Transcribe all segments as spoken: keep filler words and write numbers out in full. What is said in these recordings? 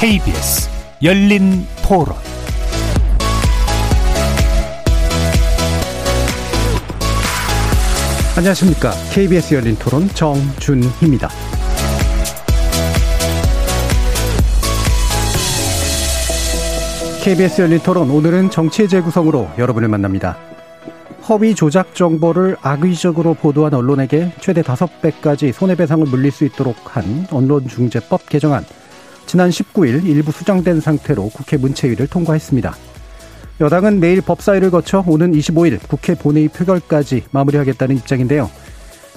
케이비에스 열린토론 안녕하십니까. 케이비에스 열린토론 정준희입니다. 케이비에스 열린토론 오늘은 정치의 재구성으로 여러분을 만납니다. 허위 조작 정보를 악의적으로 보도한 언론에게 최대 다섯 배까지 손해배상을 물릴 수 있도록 한 언론중재법 개정안, 지난 십구 일 일부 수정된 상태로 국회 문체위를 통과했습니다. 여당은 내일 법사위를 거쳐 오는 이십오 일 국회 본회의 표결까지 마무리하겠다는 입장인데요.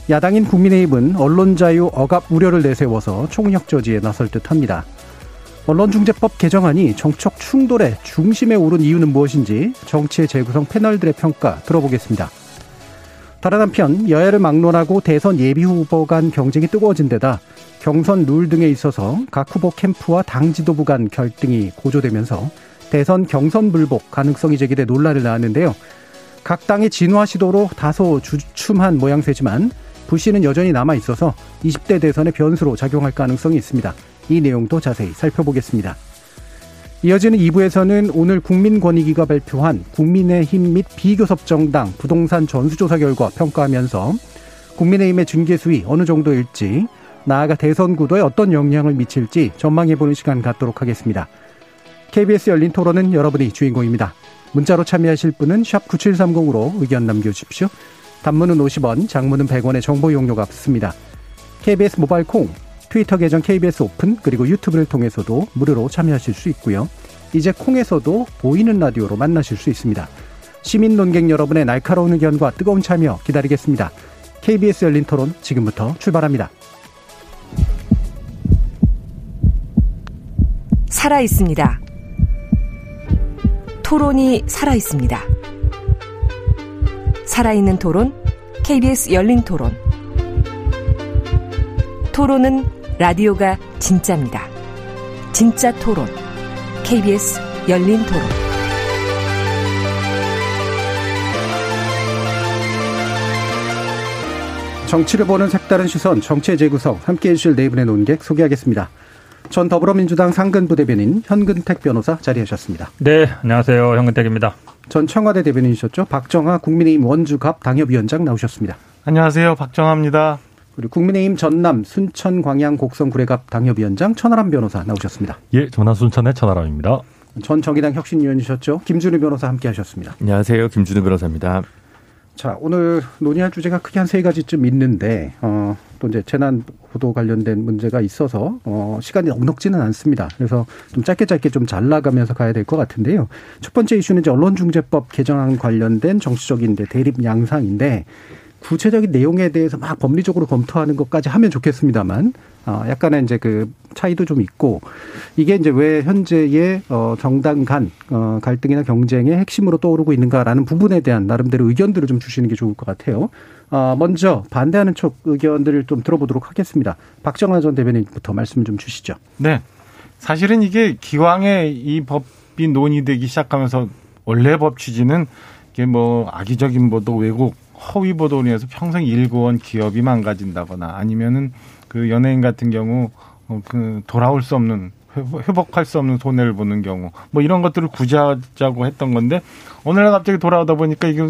야당인 국민의힘은 언론자유 억압 우려를 내세워서 총력 저지에 나설 듯합니다. 언론중재법 개정안이 정책 충돌의 중심에 오른 이유는 무엇인지 정치의 재구성 패널들의 평가 들어보겠습니다. 다른 한편 여야를 막론하고 대선 예비후보 간 경쟁이 뜨거워진 데다 경선 룰 등에 있어서 각 후보 캠프와 당 지도부 간 결등이 고조되면서 대선 경선 불복 가능성이 제기돼 논란을 낳았는데요. 각 당의 진화 시도로 다소 주춤한 모양새지만 불씨는 여전히 남아있어서 이십 대 대선의 변수로 작용할 가능성이 있습니다. 이 내용도 자세히 살펴보겠습니다. 이어지는 이 부에서는 오늘 국민권익위가 발표한 국민의힘 및 비교섭정당 부동산 전수조사 결과 평가하면서 국민의힘의 징계수위 어느 정도일지, 나아가 대선 구도에 어떤 영향을 미칠지 전망해보는 시간 갖도록 하겠습니다. 케이비에스 열린 토론은 여러분이 주인공입니다. 문자로 참여하실 분은 샵 구칠삼공으로 의견 남겨주십시오. 단문은 오십 원, 장문은 백 원의 정보 용료가 붙습니다. 케이비에스 모바일 콩, 트위터 계정 케이비에스 오픈, 그리고 유튜브를 통해서도 무료로 참여하실 수 있고요. 이제 콩에서도 보이는 라디오로 만나실 수 있습니다. 시민 논객 여러분의 날카로운 의견과 뜨거운 참여 기다리겠습니다. 케이비에스 열린 토론 지금부터 출발합니다. 살아있습니다. 토론이 살아있습니다. 살아있는 토론, 케이비에스 열린 토론. 토론은 라디오가 진짜입니다. 진짜 토론, 케이비에스 열린 토론. 정치를 보는 색다른 시선, 정치의 재구성, 함께해 주실 네 분의 논객 소개하겠습니다. 전 더불어민주당 상근부 대변인 현근택 변호사 자리하셨습니다. 네, 안녕하세요. 현근택입니다. 전 청와대 대변인이셨죠. 박정아 국민의힘 원주갑 당협위원장 나오셨습니다. 안녕하세요. 박정아입니다. 그리고 국민의힘 전남 순천 광양 곡성 구례갑 당협위원장 천하람 변호사 나오셨습니다. 예, 전남 순천의 천하람입니다. 전 정의당 혁신위원이셨죠. 김준우 변호사 함께하셨습니다. 안녕하세요. 김준우 변호사입니다. 자, 오늘 논의할 주제가 크게 한 세 가지쯤 있는데 어, 또 이제 재난 보도 관련된 문제가 있어서 어, 시간이 넉넉지는 않습니다. 그래서 좀 짧게 짧게 좀 잘라가면서 가야 될 것 같은데요. 첫 번째 이슈는 이제 언론중재법 개정안 관련된 정치적인 대립 양상인데, 구체적인 내용에 대해서 막 법리적으로 검토하는 것까지 하면 좋겠습니다만, 어, 약간의 이제 그 차이도 좀 있고, 이게 이제 왜 현재의 어, 정당 간 어, 갈등이나 경쟁의 핵심으로 떠오르고 있는가라는 부분에 대한 나름대로 의견들을 좀 주시는 게 좋을 것 같아요. 어, 먼저 반대하는 쪽 의견들을 좀 들어보도록 하겠습니다. 박정아 전 대변인부터 말씀 좀 주시죠. 네. 사실은 이게 기왕에 이 법이 논의되기 시작하면서 원래 법 취지는 이게 뭐 악의적인 보도, 왜곡, 허위 보도로 인해서 평생 일궈온 기업이 망가진다거나 아니면은 그 연예인 같은 경우 그 돌아올 수 없는, 회복할 수 없는 손해를 보는 경우, 뭐 이런 것들을 구제하자고 했던 건데, 오늘날 갑자기 돌아오다 보니까 이게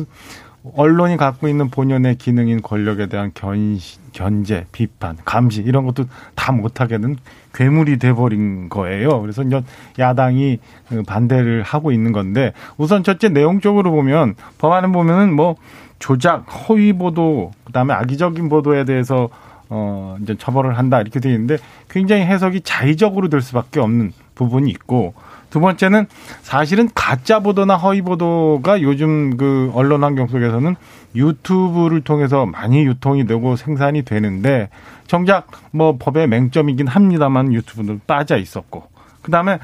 언론이 갖고 있는 본연의 기능인 권력에 대한 견시, 견제, 비판, 감시 이런 것도 다 못하게는 괴물이 돼버린 거예요. 그래서 이제 야당이 반대를 하고 있는 건데, 우선 첫째 내용적으로 보면 법안을 보면은 뭐 조작, 허위 보도, 그다음에 악의적인 보도에 대해서 어 이제 처벌을 한다 이렇게 되어 있는데, 굉장히 해석이 자의적으로 될 수밖에 없는 부분이 있고, 두 번째는 사실은 가짜 보도나 허위 보도가 요즘 그 언론 환경 속에서는 유튜브를 통해서 많이 유통이 되고 생산이 되는데, 정작 뭐 법의 맹점이긴 합니다만 유튜브는 빠져 있었고, 그다음에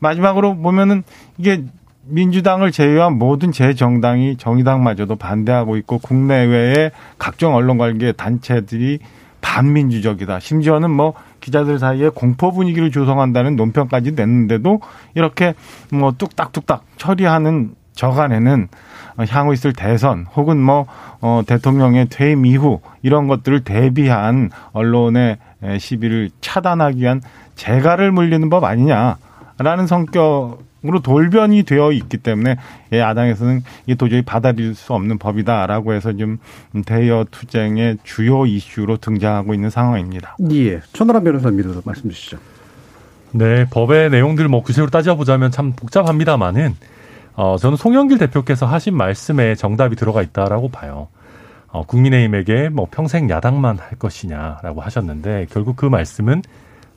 마지막으로 보면은 이게 민주당을 제외한 모든 제정당이 정의당마저도 반대하고 있고, 국내외의 각종 언론관계 단체들이 반민주적이다, 심지어는 뭐 기자들 사이에 공포 분위기를 조성한다는 논평까지 냈는데도 이렇게 뭐 뚝딱뚝딱 처리하는 저간에는 향후 있을 대선 혹은 뭐 어 대통령의 퇴임 이후 이런 것들을 대비한 언론의 시비를 차단하기 위한 재갈을 물리는 법 아니냐, 라는 성격으로 돌변이 되어 있기 때문에 야당에서는 이게 도저히 받아들일 수 없는 법이다라고 해서 좀 대여 투쟁의 주요 이슈로 등장하고 있는 상황입니다. 예, 천하람 변호사님도 말씀 주시죠. 네, 법의 내용들 뭐 구체적으로 따져보자면 참 복잡합니다만은 어, 저는 송영길 대표께서 하신 말씀에 정답이 들어가 있다라고 봐요. 어, 국민의힘에게 뭐 평생 야당만 할 것이냐라고 하셨는데 결국 그 말씀은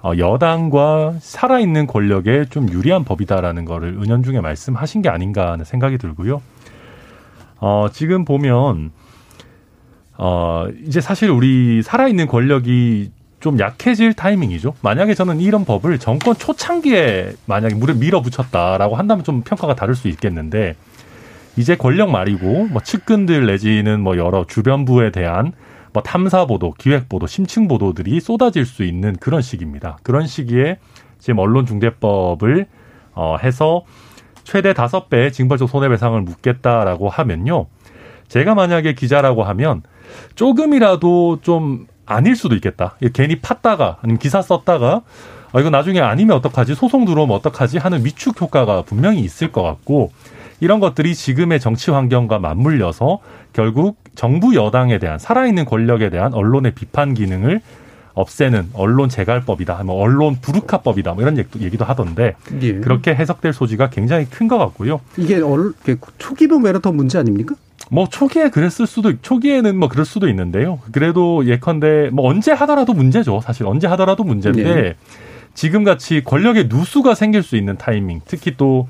어, 여당과 살아있는 권력에 좀 유리한 법이다라는 거를 은연중에 말씀하신 게 아닌가 하는 생각이 들고요. 어, 지금 보면 어, 이제 사실 우리 살아있는 권력이 좀 약해질 타이밍이죠. 만약에 저는 이런 법을 정권 초창기에 만약에 물에 밀어붙였다라고 한다면 좀 평가가 다를 수 있겠는데 이제 권력 말이고 뭐 측근들 내지는 뭐 여러 주변부에 대한 뭐 탐사 보도, 기획 보도, 심층 보도들이 쏟아질 수 있는 그런 시기입니다. 그런 시기에 지금 언론중재법을 어 해서 최대 다섯 배의 징벌적 손해배상을 묻겠다라고 하면요. 제가 만약에 기자라고 하면 조금이라도 좀 아닐 수도 있겠다. 괜히 팠다가 아니면 기사 썼다가 아, 이거 나중에 아니면 어떡하지? 소송 들어오면 어떡하지? 하는 위축 효과가 분명히 있을 것 같고 이런 것들이 지금의 정치 환경과 맞물려서 결국 정부 여당에 대한 살아있는 권력에 대한 언론의 비판 기능을 없애는 언론 재갈법이다. 뭐 언론 부르카법이다. 뭐 이런 얘기도 하던데 예. 그렇게 해석될 소지가 굉장히 큰 것 같고요. 이게 초기 보면 더 문제 아닙니까? 뭐 초기에 그랬을 수도 초기에는 뭐 그럴 수도 있는데요. 그래도 예컨대 뭐 언제 하더라도 문제죠. 사실 언제 하더라도 문제인데 네. 지금같이 권력의 누수가 생길 수 있는 타이밍, 특히 또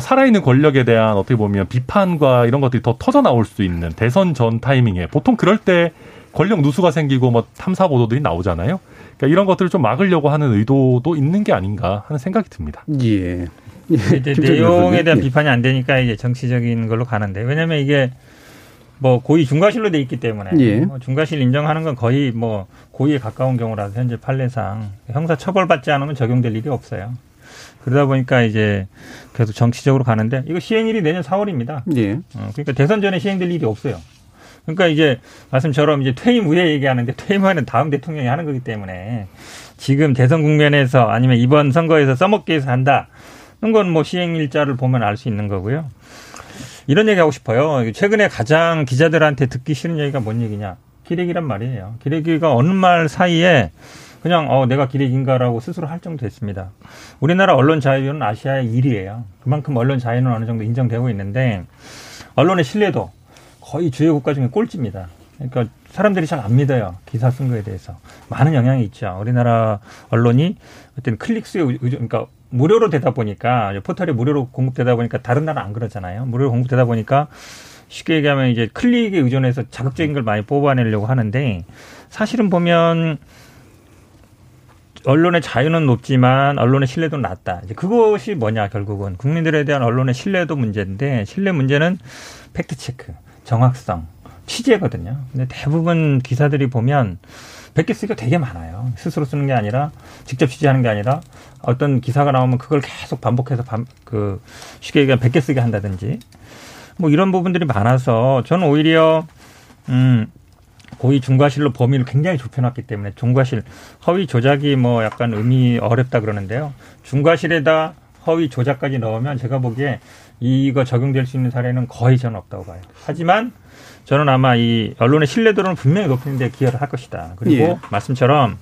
살아있는 권력에 대한 어떻게 보면 비판과 이런 것들이 더 터져 나올 수 있는 대선 전 타이밍에 보통 그럴 때 권력 누수가 생기고 뭐 탐사 보도들이 나오잖아요. 그러니까 이런 것들을 좀 막으려고 하는 의도도 있는 게 아닌가 하는 생각이 듭니다. 예. 예, 이제 내용에 대한 예. 비판이 안 되니까 이제 정치적인 걸로 가는데 왜냐하면 이게 뭐 고의 중과실로 돼 있기 때문에 예. 뭐 중과실 인정하는 건 거의 뭐 고의에 가까운 경우라서 현재 판례상 형사 처벌받지 않으면 적용될 일이 없어요. 그러다 보니까 이제 계속 정치적으로 가는데 이거 시행일이 내년 사월입니다. 예. 어, 그러니까 대선 전에 시행될 일이 없어요. 그러니까 이제 말씀처럼 이제 퇴임 후에 얘기하는데 퇴임하는 다음 대통령이 하는 거기 때문에 지금 대선 국면에서 아니면 이번 선거에서 써먹기 위해서 한다. 그런 건 뭐 시행일자를 보면 알 수 있는 거고요. 이런 얘기하고 싶어요. 최근에 가장 기자들한테 듣기 싫은 얘기가 뭔 얘기냐. 기레기란 말이에요. 기레기가 어느 말 사이에 그냥 어 내가 기레기인가라고 스스로 할 정도 됐습니다. 우리나라 언론 자유는 아시아의 일 위예요. 그만큼 언론 자유는 어느 정도 인정되고 있는데 언론의 신뢰도 거의 주요 국가 중에 꼴찌입니다. 그러니까 사람들이 잘 안 믿어요. 기사 쓴 거에 대해서. 많은 영향이 있죠. 우리나라 언론이 어떤 클릭수에 의존, 그러니까 무료로 되다 보니까 포털이 무료로 공급되다 보니까 다른 나라는 안 그러잖아요. 무료로 공급되다 보니까 쉽게 얘기하면 이제 클릭에 의존해서 자극적인 걸 많이 뽑아내려고 하는데 사실은 보면 언론의 자유는 높지만 언론의 신뢰도는 낮다. 이제 그것이 뭐냐 결국은 국민들에 대한 언론의 신뢰도 문제인데 신뢰 문제는 팩트체크, 정확성, 취재거든요. 근데 대부분 기사들이 보면 백 개 쓰기가 되게 많아요. 스스로 쓰는 게 아니라 직접 취재하는 게 아니라 어떤 기사가 나오면 그걸 계속 반복해서 반, 그 쉽게 얘기하면 백 개 쓰게 한다든지 뭐 이런 부분들이 많아서 저는 오히려 음, 고의 중과실로 범위를 굉장히 좁혀놨기 때문에 중과실 허위 조작이 뭐 약간 의미 어렵다 그러는데요. 중과실에다 허위 조작까지 넣으면 제가 보기에 이거 적용될 수 있는 사례는 거의 저는 없다고 봐요. 하지만 저는 아마 이 언론의 신뢰도는 분명히 높이는 데 기여를 할 것이다. 그리고 예. 말씀처럼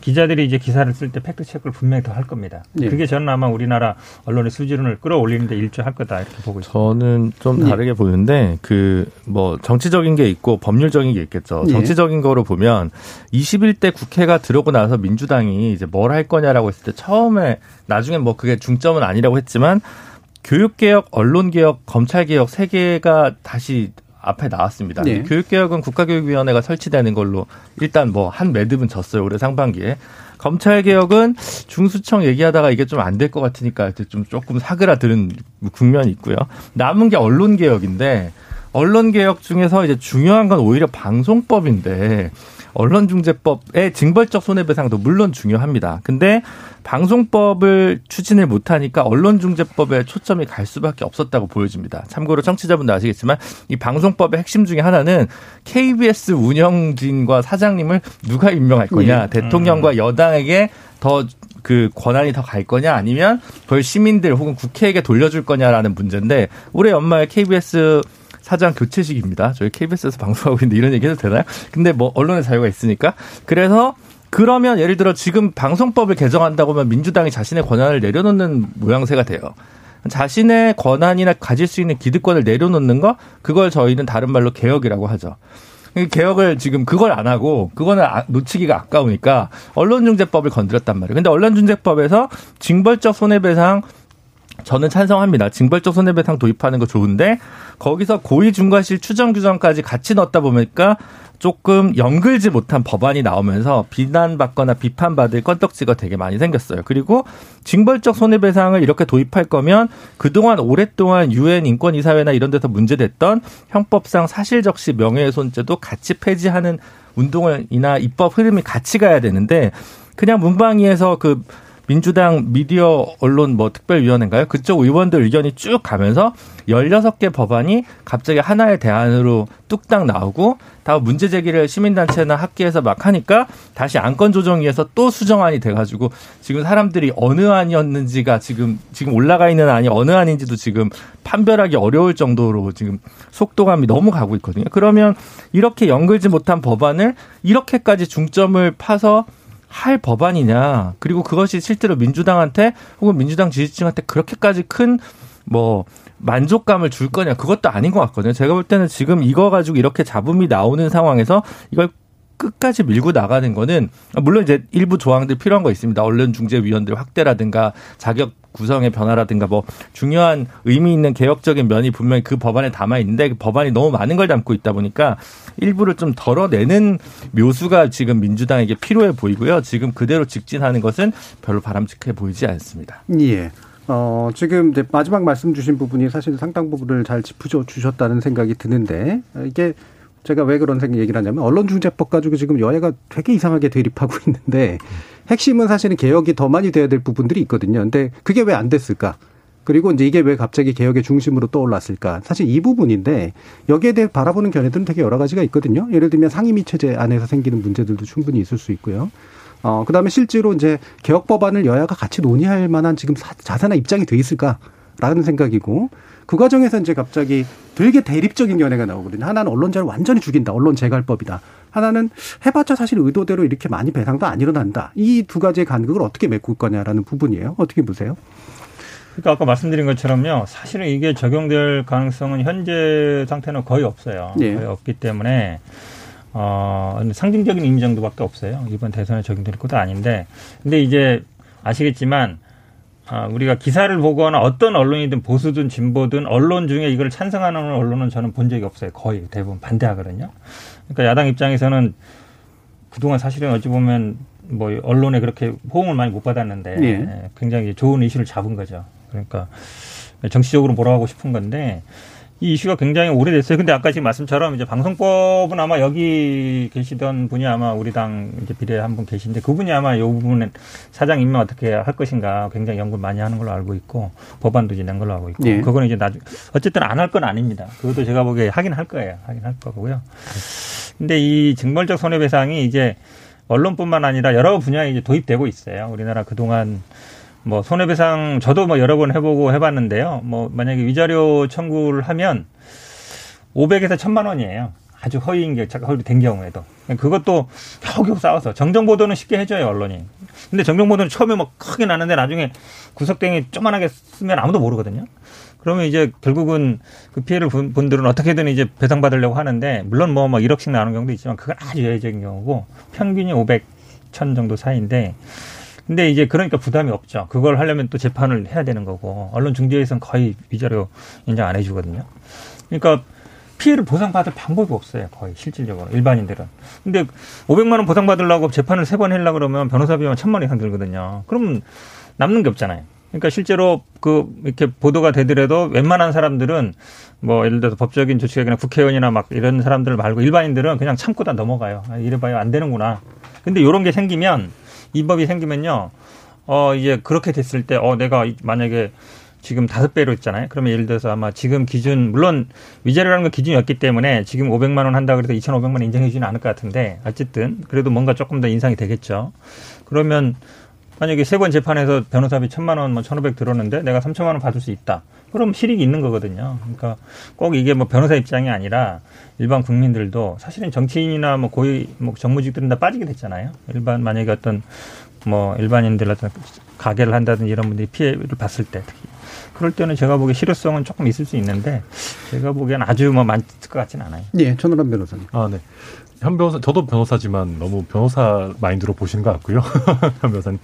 기자들이 이제 기사를 쓸 때 팩트체크를 분명히 더 할 겁니다. 예. 그게 저는 아마 우리나라 언론의 수준을 끌어올리는 데 일조할 거다. 이렇게 보고 있습니다. 저는 좀 다르게 예. 보는데 그 뭐 정치적인 게 있고 법률적인 게 있겠죠. 예. 정치적인 거로 보면 이십일 대 국회가 들어오고 나서 민주당이 이제 뭘 할 거냐라고 했을 때 처음에 나중에 뭐 그게 중점은 아니라고 했지만 교육개혁, 언론개혁, 검찰개혁 세 개가 다시 앞에 나왔습니다. 네. 교육개혁은 국가교육위원회가 설치되는 걸로 일단 뭐 한 매듭은 졌어요. 올해 상반기에. 검찰개혁은 중수청 얘기하다가 이게 좀 안 될 것 같으니까 좀 조금 사그라드는 국면이 있고요. 남은 게 언론개혁인데 언론개혁 중에서 이제 중요한 건 오히려 방송법인데 언론중재법의 징벌적 손해배상도 물론 중요합니다. 근데 방송법을 추진을 못하니까 언론중재법에 초점이 갈 수밖에 없었다고 보여집니다. 참고로 청취자분도 아시겠지만 이 방송법의 핵심 중에 하나는 케이비에스 운영진과 사장님을 누가 임명할 거냐. 네. 대통령과 여당에게 더 그 권한이 더 갈 거냐 아니면 그걸 시민들 혹은 국회에게 돌려줄 거냐라는 문제인데 올해 연말 케이비에스 사장 교체식입니다. 저희 케이비에스에서 방송하고 있는데 이런 얘기 해도 되나요? 근데 뭐 언론의 자유가 있으니까. 그래서 그러면 예를 들어 지금 방송법을 개정한다고 하면 민주당이 자신의 권한을 내려놓는 모양새가 돼요. 자신의 권한이나 가질 수 있는 기득권을 내려놓는 거, 그걸 저희는 다른 말로 개혁이라고 하죠. 개혁을 지금 그걸 안 하고 그거는 놓치기가 아까우니까 언론중재법을 건드렸단 말이에요. 근데 언론중재법에서 징벌적 손해배상 저는 찬성합니다. 징벌적 손해배상 도입하는 거 좋은데 거기서 고의중과실 추정 규정까지 같이 넣다 보니까 조금 연결지 못한 법안이 나오면서 비난받거나 비판받을 건덕지가 되게 많이 생겼어요. 그리고 징벌적 손해배상을 이렇게 도입할 거면 그동안 오랫동안 유엔 인권이사회나 이런 데서 문제됐던 형법상 사실적시 명예훼손죄도 같이 폐지하는 운동이나 입법 흐름이 같이 가야 되는데 그냥 문방위에서 그 민주당 미디어 언론 뭐 특별위원회인가요? 그쪽 의원들 의견이 쭉 가면서 열여섯 개 법안이 갑자기 하나의 대안으로 뚝딱 나오고 다 문제 제기를 시민단체나 학계에서 막 하니까 다시 안건조정위에서 또 수정안이 돼가지고 지금 사람들이 어느 안이었는지가 지금 지금 올라가 있는 안이 어느 안인지도 지금 판별하기 어려울 정도로 지금 속도감이 너무 가고 있거든요. 그러면 이렇게 연결지 못한 법안을 이렇게까지 중점을 파서 할 법안이냐. 그리고 그것이 실제로 민주당한테 혹은 민주당 지지층한테 그렇게까지 큰 뭐 만족감을 줄 거냐. 그것도 아닌 것 같거든요. 제가 볼 때는 지금 이거 가지고 이렇게 잡음이 나오는 상황에서 이걸 끝까지 밀고 나가는 거는 물론 이제 일부 조항들 필요한 거 있습니다. 언론중재위원들 확대라든가 자격 구성의 변화라든가 뭐 중요한 의미 있는 개혁적인 면이 분명히 그 법안에 담아 있는데 그 법안이 너무 많은 걸 담고 있다 보니까 일부를 좀 덜어내는 묘수가 지금 민주당에게 필요해 보이고요. 지금 그대로 직진하는 것은 별로 바람직해 보이지 않습니다. 예. 어, 지금 이제 마지막 말씀 주신 부분이 사실 상당 부분을 잘 짚어주셨다는 생각이 드는데 이게 제가 왜 그런 생각 얘기를 하냐면 언론중재법 가지고 지금 여야가 되게 이상하게 대립하고 있는데 핵심은 사실은 개혁이 더 많이 돼야 될 부분들이 있거든요. 근데 그게 왜 안 됐을까? 그리고 이제 이게 왜 갑자기 개혁의 중심으로 떠올랐을까? 사실 이 부분인데 여기에 대해 바라보는 견해들은 되게 여러 가지가 있거든요. 예를 들면 상임위 체제 안에서 생기는 문제들도 충분히 있을 수 있고요. 어, 그다음에 실제로 이제 개혁 법안을 여야가 같이 논의할 만한 지금 자세나 입장이 돼 있을까라는 생각이고 그 과정에서 이제 갑자기 되게 대립적인 견해가 나오거든요. 하나는 언론 자유를 완전히 죽인다. 언론 재갈법이다. 하나는 해봤자 사실 의도대로 이렇게 많이 배상도 안 일어난다. 이 두 가지의 간극을 어떻게 메꿀 거냐라는 부분이에요. 어떻게 보세요? 그러니까 아까 말씀드린 것처럼요. 사실은 이게 적용될 가능성은 현재 상태는 거의 없어요. 예. 거의 없기 때문에 어, 상징적인 의미 정도밖에 없어요. 이번 대선에 적용될 것도 아닌데. 근데 이제 아시겠지만 우리가 기사를 보거나 어떤 언론이든 보수든 진보든 언론 중에 이걸 찬성하는 언론은 저는 본 적이 없어요. 거의 대부분 반대하거든요. 그러니까 야당 입장에서는 그동안 사실은 어찌 보면 뭐 언론에 그렇게 호응을 많이 못 받았는데 네. 굉장히 좋은 이슈를 잡은 거죠. 그러니까 정치적으로 몰아가고 싶은 건데 이 이슈가 굉장히 오래됐어요. 근데 아까 지금 말씀처럼 이제 방송법은 아마 여기 계시던 분이 아마 우리 당 이제 비례 한 분 계신데 그분이 아마 이 부분에 사장 임명 어떻게 할 것인가 굉장히 연구를 많이 하는 걸로 알고 있고 법안도 이제 낸 걸로 알고 있고 네. 그거는 이제 나중 어쨌든 안 할 건 아닙니다. 그것도 제가 보기에 하긴 할 거예요. 하긴 할 거고요. 근데 이 징벌적 손해배상이 이제 언론뿐만 아니라 여러 분야에 이제 도입되고 있어요. 우리나라 그동안 뭐 손해배상 저도 뭐 여러 번 해보고 해봤는데요. 뭐 만약에 위자료 청구를 하면 오백에서 천만 원이에요. 아주 허위인 게 허위된 경우에도 그것도 겨우겨우 싸워서 정정 보도는 쉽게 해줘요 언론이. 근데 정정 보도는 처음에 막 크게 나는데 나중에 구석댕이 조만하게 쓰면 아무도 모르거든요. 그러면 이제 결국은 그 피해를 본 분들은 어떻게든 이제 배상받으려고 하는데 물론 뭐 막 일억씩 나오는 경우도 있지만 그건 아주 예외적인 경우고 평균이 오백, 천 정도 사이인데. 근데 이제 그러니까 부담이 없죠. 그걸 하려면 또 재판을 해야 되는 거고 언론 중재에서는 거의 위자료 인정 안 해주거든요. 그러니까 피해를 보상받을 방법이 없어요. 거의 실질적으로 일반인들은. 근데 오백만 원 보상받으려고 재판을 세 번 하려고 그러면 변호사 비용 천만 원 이상 들거든요. 그럼 남는 게 없잖아요. 그러니까 실제로 그 이렇게 보도가 되더라도 웬만한 사람들은 뭐 예를 들어서 법적인 조치가 그냥 국회의원이나 막 이런 사람들 말고 일반인들은 그냥 참고 다 넘어가요. 아, 이래봐야 안 되는구나. 근데 이런 게 생기면 이 법이 생기면요, 어, 이제 그렇게 됐을 때, 어, 내가 만약에 지금 다섯 배로 했잖아요. 그러면 예를 들어서 아마 지금 기준, 물론 위자료라는 건 기준이었기 때문에 지금 오백만 원 한다 그래서 이천오백만 원 인정해주지는 않을 것 같은데, 어쨌든, 그래도 뭔가 조금 더 인상이 되겠죠. 그러면 만약에 세권 재판에서 변호사비 천만 원, 뭐 천오백 들었는데 내가 삼천만 원 받을 수 있다. 그럼 실익이 있는 거거든요. 그러니까 꼭 이게 뭐 변호사 입장이 아니라 일반 국민들도 사실은 정치인이나 뭐 고위 뭐 정무직들은 다 빠지게 됐잖아요. 일반 만약에 어떤 뭐 일반인들 어떤 가게를 한다든지 이런 분들이 피해를 봤을 때 특히 그럴 때는 제가 보기에 실효성은 조금 있을 수 있는데 제가 보기엔 아주 뭐 많을 것 같지는 않아요. 예, 천하람 변호사님. 아, 네. 현 변호사, 저도 변호사지만 너무 변호사 마인드로 보시는 것 같고요. 현 변호사님.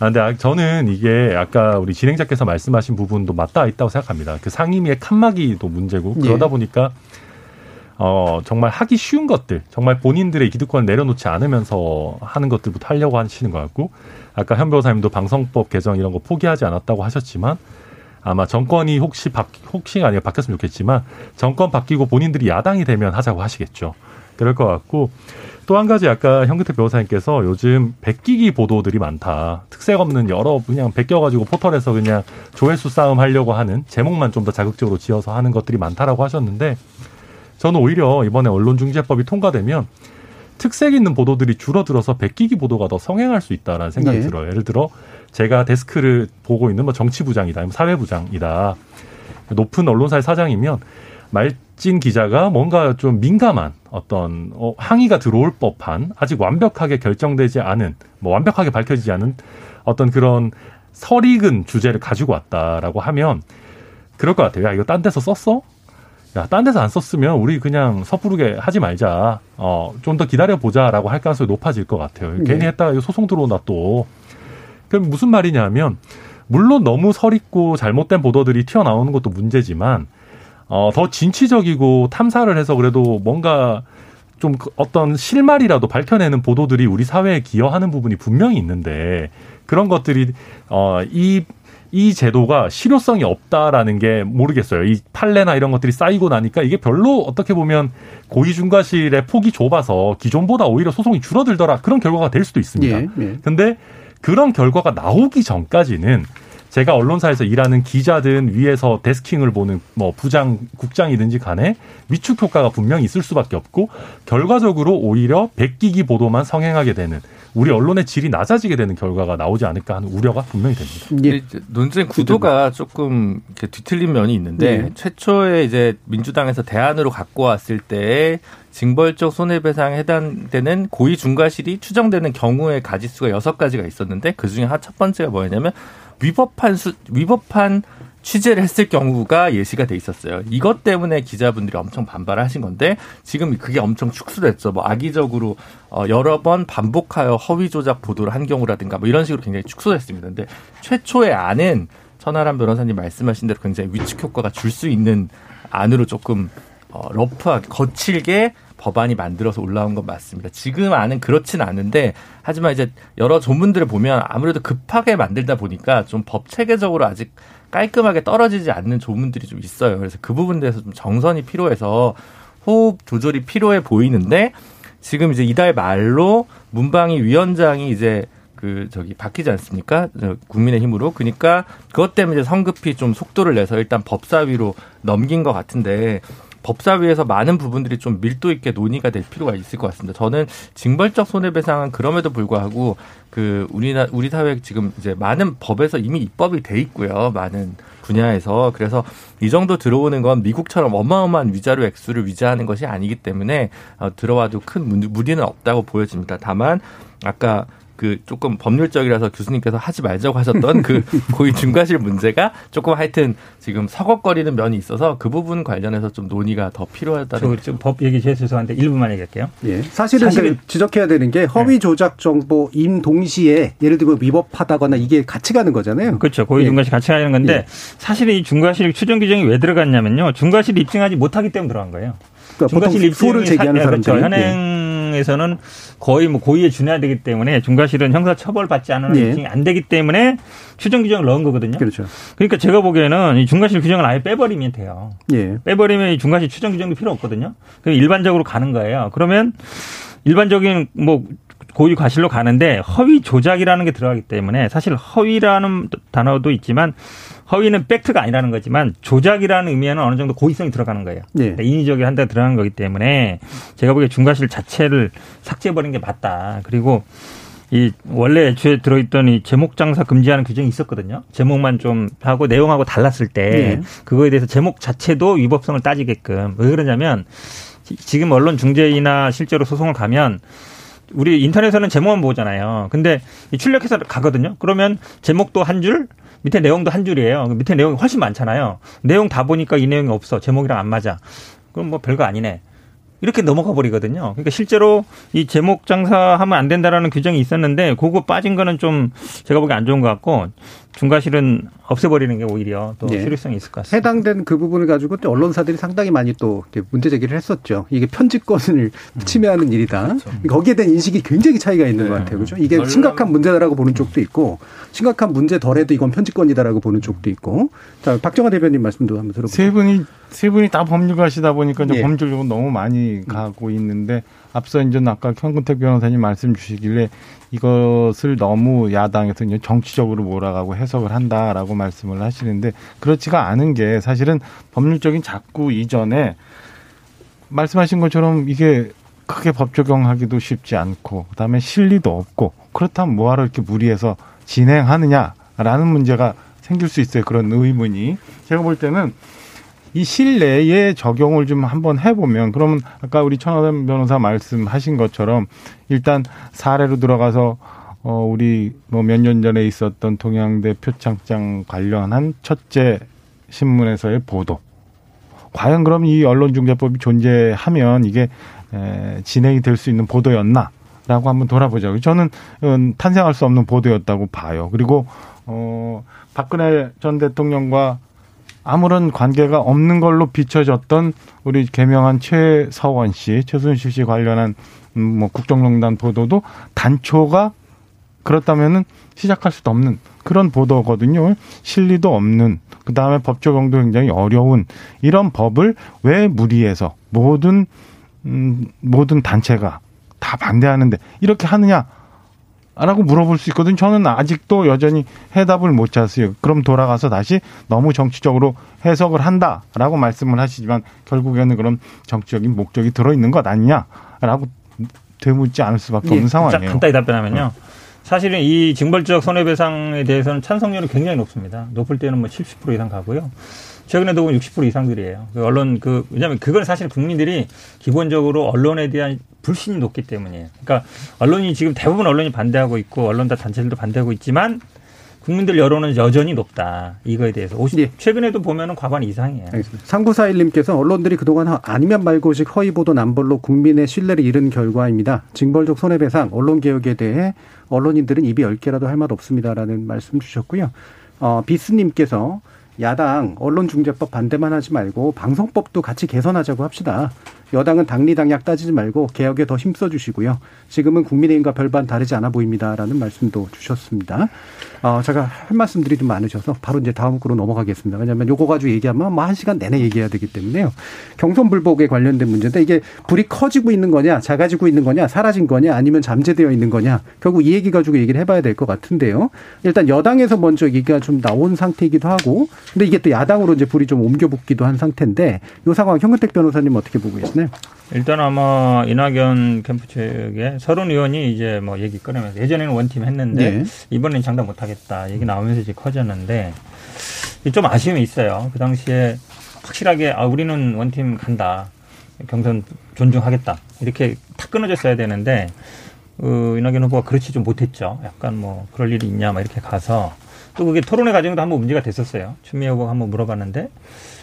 아, 근데 저는 이게 아까 우리 진행자께서 말씀하신 부분도 맞닿아 있다고 생각합니다. 그 상임위의 칸막이도 문제고 그러다 예. 보니까 어, 정말 하기 쉬운 것들, 정말 본인들의 기득권을 내려놓지 않으면서 하는 것들부터 하려고 하시는 것 같고 아까 현 변호사님도 방송법 개정 이런 거 포기하지 않았다고 하셨지만 아마 정권이 혹시 바, 혹시 아니라 바뀌었으면 좋겠지만 정권 바뀌고 본인들이 야당이 되면 하자고 하시겠죠. 그럴 것 같고 또 한 가지 아까 현근택 변호사님께서 요즘 베끼기 보도들이 많다. 특색 없는 여러 그냥 베껴가지고 포털에서 그냥 조회수 싸움 하려고 하는 제목만 좀 더 자극적으로 지어서 하는 것들이 많다라고 하셨는데 저는 오히려 이번에 언론중재법이 통과되면 특색 있는 보도들이 줄어들어서 베끼기 보도가 더 성행할 수 있다라는 생각이 네. 들어요. 예를 들어 제가 데스크를 보고 있는 뭐 정치부장이다, 사회부장이다. 높은 언론사의 사장이면 말진 기자가 뭔가 좀 민감한 어떤 항의가 들어올 법한 아직 완벽하게 결정되지 않은 뭐 완벽하게 밝혀지지 않은 어떤 그런 설익은 주제를 가지고 왔다라고 하면 그럴 것 같아요. 야, 이거 딴 데서 썼어? 야, 딴 데서 안 썼으면 우리 그냥 섣부르게 하지 말자. 어, 좀 더 기다려보자라고 할 가능성이 높아질 것 같아요. 네. 괜히 했다가 소송 들어온다 또. 그럼 무슨 말이냐면 물론 너무 설익고 잘못된 보도들이 튀어나오는 것도 문제지만 어, 더 진취적이고 탐사를 해서 그래도 뭔가 좀 어떤 실마리라도 밝혀내는 보도들이 우리 사회에 기여하는 부분이 분명히 있는데 그런 것들이 어, 이, 이 제도가 실효성이 없다라는 게 모르겠어요. 이 판례나 이런 것들이 쌓이고 나니까 이게 별로 어떻게 보면 고의중과실의 폭이 좁아서 기존보다 오히려 소송이 줄어들더라 그런 결과가 될 수도 있습니다. 예, 예. 근데 그런 결과가 나오기 전까지는 제가 언론사에서 일하는 기자든 위에서 데스킹을 보는 뭐 부장, 국장이든지 간에 위축 효과가 분명히 있을 수밖에 없고 결과적으로 오히려 베끼기 보도만 성행하게 되는 우리 언론의 질이 낮아지게 되는 결과가 나오지 않을까 하는 우려가 분명히 됩니다. 예. 논쟁 구도가 조금 이렇게 뒤틀린 면이 있는데 네. 최초에 이제 민주당에서 대안으로 갖고 왔을 때의 징벌적 손해배상에 해당되는 고의중과실이 추정되는 경우의 가지수가 여섯 가지가 있었는데 그중에 첫 번째가 뭐였냐면 위법한 수, 위법한 취재를 했을 경우가 예시가 돼 있었어요. 이것 때문에 기자분들이 엄청 반발하신 건데 지금 그게 엄청 축소됐죠. 뭐 악의적으로 여러 번 반복하여 허위 조작 보도를 한 경우라든가 뭐 이런 식으로 굉장히 축소됐습니다. 그런데 최초의 안은 천하람 변호사님 말씀하신 대로 굉장히 위축 효과가 줄 수 있는 안으로 조금 러프하게 거칠게 법안이 만들어서 올라온 건 맞습니다. 지금 안은 그렇진 않은데 하지만 이제 여러 조문들을 보면 아무래도 급하게 만들다 보니까 좀 법 체계적으로 아직 깔끔하게 떨어지지 않는 조문들이 좀 있어요. 그래서 그 부분에 대해서 좀 정선이 필요해서 호흡 조절이 필요해 보이는데 지금 이제 이달 말로 문방위 위원장이 이제 그 저기 바뀌지 않습니까? 국민의힘으로. 그러니까 그것 때문에 이제 성급히 좀 속도를 내서 일단 법사위로 넘긴 것 같은데 법사위에서 많은 부분들이 좀 밀도 있게 논의가 될 필요가 있을 것 같습니다. 저는 징벌적 손해배상은 그럼에도 불구하고 그 우리나 우리 사회 지금 이제 많은 법에서 이미 입법이 돼 있고요. 많은 분야에서 그래서 이 정도 들어오는 건 미국처럼 어마어마한 위자료 액수를 위자하는 것이 아니기 때문에 들어와도 큰 무리는 없다고 보여집니다. 다만 아까 그 조금 법률적이라서 교수님께서 하지 말자고 하셨던 그 고의 중과실 문제가 조금 하여튼 지금 서걱거리는 면이 있어서 그 부분 관련해서 좀 논의가 더 필요하다는. 저 법 얘기 제일 죄송한데 일 분만 얘기할게요. 예. 사실은 지금 지적해야 되는 게 허위 조작 정보 임 동시에 예를 들면 위법하다거나 이게 같이 가는 거잖아요. 그렇죠. 고의 중과실 예. 같이 가는 건데 예. 사실은 이 중과실 추정 규정이 왜 들어갔냐면요. 중과실 입증하지 못하기 때문에 들어간 거예요. 그러니까 중과실 입증을 제기하는 사람들. 그렇죠. 현행. 예. 에서는 거의 뭐 고의에 준해야 되기 때문에 중과실은 형사 처벌받지 않으면 예. 입증이 안 되기 때문에 추정 규정을 넣은 거거든요. 그렇죠. 그러니까 제가 보기에는 이 중과실 규정을 아예 빼버리면 돼요. 예. 빼버리면 이 중과실 추정 규정도 필요 없거든요. 그럼 일반적으로 가는 거예요. 그러면 일반적인 뭐 고의 과실로 가는데 허위 조작이라는 게 들어가기 때문에 사실 허위라는 단어도 있지만 허위는 팩트가 아니라는 거지만 조작이라는 의미에는 어느 정도 고의성이 들어가는 거예요. 네. 인위적인 한다 들어가는 거기 때문에 제가 보기에 중과실 자체를 삭제해버린 게 맞다. 그리고 이 원래 애초에 들어있던 이 제목 장사 금지하는 규정이 있었거든요. 제목만 좀 하고 내용하고 달랐을 때 네. 그거에 대해서 제목 자체도 위법성을 따지게끔. 왜 그러냐면 지금 언론 중재나 실제로 소송을 가면 우리 인터넷에서는 제목만 보잖아요. 근데 출력해서 가거든요. 그러면 제목도 한 줄, 밑에 내용도 한 줄이에요. 밑에 내용이 훨씬 많잖아요. 내용 다 보니까 이 내용이 없어. 제목이랑 안 맞아. 그럼 뭐 별거 아니네. 이렇게 넘어가 버리거든요. 그러니까 실제로 이 제목 장사하면 안 된다라는 규정이 있었는데 그거 빠진 거는 좀 제가 보기엔 안 좋은 것 같고 중과실은 없애버리는 게 오히려 또 네. 실효성이 있을 것 같습니다. 해당된 그 부분을 가지고 또 언론사들이 상당히 많이 또 문제 제기를 했었죠. 이게 편집권을 음. 침해하는 일이다. 그렇죠. 거기에 대한 인식이 굉장히 차이가 있는 네. 것 같아요. 그렇죠? 이게 심각한 문제다라고 보는 쪽도 있고 심각한 문제 덜해도 이건 편집권이다라고 보는 쪽도 있고. 자, 박정아 대변인 말씀도 한번 들어보세요. 세 분이 세 분이 다 법률가시다 보니까 이제 예. 범죄적으로 너무 많이 가고 있는데 앞서 이제 아까 현근택 변호사님 말씀 주시길래 이것을 너무 야당에서 이제 정치적으로 몰아가고 해석을 한다라고 말씀을 하시는데 그렇지가 않은 게 사실은 법률적인 작구 이전에 말씀하신 것처럼 이게 크게 법 적용하기도 쉽지 않고 그다음에 실리도 없고 그렇다면 뭐하러 이렇게 무리해서 진행하느냐라는 문제가 생길 수 있어요. 그런 의문이. 제가 볼 때는 이 실내에 적용을 좀 한번 해보면 그러면 아까 우리 천하람 변호사 말씀하신 것처럼 일단 사례로 들어가서 어 우리 뭐 몇 년 전에 있었던 동양대 표창장 관련한 첫째 신문에서의 보도. 과연 그럼 이 언론중재법이 존재하면 이게 에, 진행이 될 수 있는 보도였나라고 한번 돌아보자고요. 저는 탄생할 수 없는 보도였다고 봐요. 그리고 어 박근혜 전 대통령과 아무런 관계가 없는 걸로 비춰졌던 우리 개명한 최서원 씨, 최순실 씨 관련한 뭐 국정농단 보도도 단초가 그렇다면은 시작할 수도 없는 그런 보도거든요. 실리도 없는, 그 다음에 법 적용도 굉장히 어려운 이런 법을 왜 무리해서 모든, 음, 모든 단체가 다 반대하는데 이렇게 하느냐? 라고 물어볼 수 있거든. 저는 아직도 여전히 해답을 못 찾았어요. 그럼 돌아가서 다시 너무 정치적으로 해석을 한다라고 말씀을 하시지만 결국에는 그런 정치적인 목적이 들어있는 것 아니냐라고 되묻지 않을 수밖에 없는 예, 상황이에요. 간단히 답변하면요. 어. 사실은 이 징벌적 손해배상에 대해서는 찬성률이 굉장히 높습니다. 높을 때는 뭐 칠십 퍼센트 이상 가고요. 최근에도 보면 육십 퍼센트 이상들이에요. 언론 그 왜냐하면 그건 사실 국민들이 기본적으로 언론에 대한 불신이 높기 때문이에요. 그러니까 언론이 지금 대부분 언론이 반대하고 있고 언론다 단체들도 반대하고 있지만 국민들 여론은 여전히 높다. 이거에 대해서. 오십, 예. 최근에도 보면은 과반 이상이에요. 알겠습니다. 삼구사일님께서 언론들이 그동안 아니면 말고식 허위 보도 남벌로 국민의 신뢰를 잃은 결과입니다. 징벌적 손해배상, 언론개혁에 대해 언론인들은 입이 열 개라도 할 말 없습니다라는 말씀 주셨고요. 어, 비스님께서 야당 언론중재법 반대만 하지 말고 방송법도 같이 개선하자고 합시다. 여당은 당리당략 따지지 말고 개혁에 더 힘써주시고요. 지금은 국민의힘과 별반 다르지 않아 보입니다라는 말씀도 주셨습니다. 어, 제가 할 말씀들이 좀 많으셔서 바로 이제 다음 거로 넘어가겠습니다. 왜냐하면 요거 가지고 얘기하면 뭐 한 시간 내내 얘기해야 되기 때문에요. 경선불복에 관련된 문제인데 이게 불이 커지고 있는 거냐, 작아지고 있는 거냐, 사라진 거냐, 아니면 잠재되어 있는 거냐. 결국 이 얘기 가지고 얘기를 해봐야 될 것 같은데요. 일단 여당에서 먼저 얘기가 좀 나온 상태이기도 하고 근데 이게 또 야당으로 이제 불이 좀 옮겨붙기도 한 상태인데 이 상황 현근택 변호사님 어떻게 보고 계시나요? 일단 아마 이낙연 캠프 측에 설훈 의원이 이제 뭐 얘기 꺼내면서 예전에는 원팀 했는데 네. 이번엔 장담 못하겠다 얘기 나오면서 이제 커졌는데 좀 아쉬움이 있어요. 그 당시에 확실하게 아 우리는 원팀 간다. 경선 존중하겠다. 이렇게 탁 끊어졌어야 되는데 어, 이낙연 후보가 그렇지 좀 못했죠. 약간 뭐 그럴 일이 있냐 막 이렇게 가서 또 그게 토론회 과정도 한번 문제가 됐었어요. 추미애 후보가 한번 물어봤는데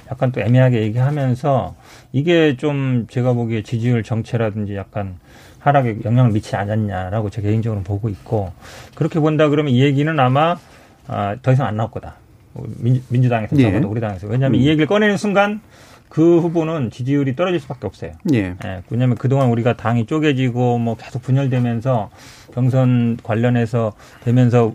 약간 또 애매하게 얘기하면서 이게 좀 제가 보기에 지지율 정체라든지 약간 하락에 영향을 미치지 않았냐라고 제 개인적으로 보고 있고 그렇게 본다 그러면 이 얘기는 아마 아, 더 이상 안 나올 거다. 민주, 민주당에서 예. 적어도 우리 당에서. 왜냐하면 음. 이 얘기를 꺼내는 순간 그 후보는 지지율이 떨어질 수밖에 없어요. 예. 예. 왜냐하면 그동안 우리가 당이 쪼개지고 뭐 계속 분열되면서 경선 관련해서 되면서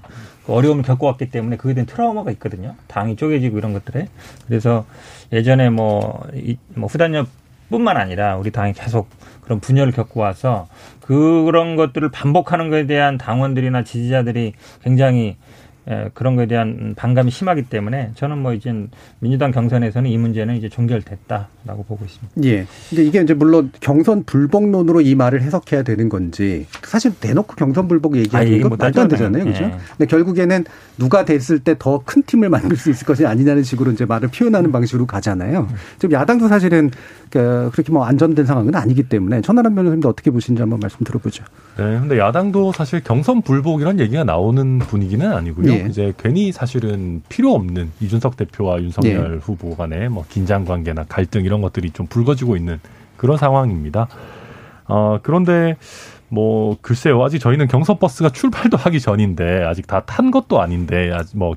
어려움을 겪어왔기 때문에 그에 대한 트라우마가 있거든요. 당이 쪼개지고 이런 것들에. 그래서 예전에 뭐, 이, 뭐 후단협뿐만 아니라 우리 당이 계속 그런 분열을 겪고 와서 그런 것들을 반복하는 것에 대한 당원들이나 지지자들이 굉장히 예, 그런 거에 대한 반감이 심하기 때문에 저는 뭐 이제 민주당 경선에서는 이 문제는 이제 종결됐다라고 보고 있습니다. 예. 근데 이게 이제 물론 경선 불복론으로 이 말을 해석해야 되는 건지 사실 대놓고 경선 불복 얘기하는 아, 건 뭐 말도 안 되잖아요, 그렇죠? 예. 근데 결국에는 누가 됐을 때 더 큰 팀을 만들 수 있을 것이 아니냐는 식으로 이제 말을 표현하는 방식으로 가잖아요. 지금 야당도 사실은 그렇게 뭐 안전된 상황은 아니기 때문에 천하람 변호사님도 어떻게 보시는지 한번 말씀 들어보죠. 네, 근데 야당도 사실 경선 불복이라는 얘기가 나오는 분위기는 아니고요. 예. 이제 괜히 사실은 필요 없는 이준석 대표와 윤석열 예. 후보 간의 뭐 긴장 관계나 갈등 이런 것들이 좀 불거지고 있는 그런 상황입니다. 어, 그런데 뭐 글쎄요, 아직 저희는 경선 버스가 출발도 하기 전인데 아직 다 탄 것도 아닌데 아직 뭐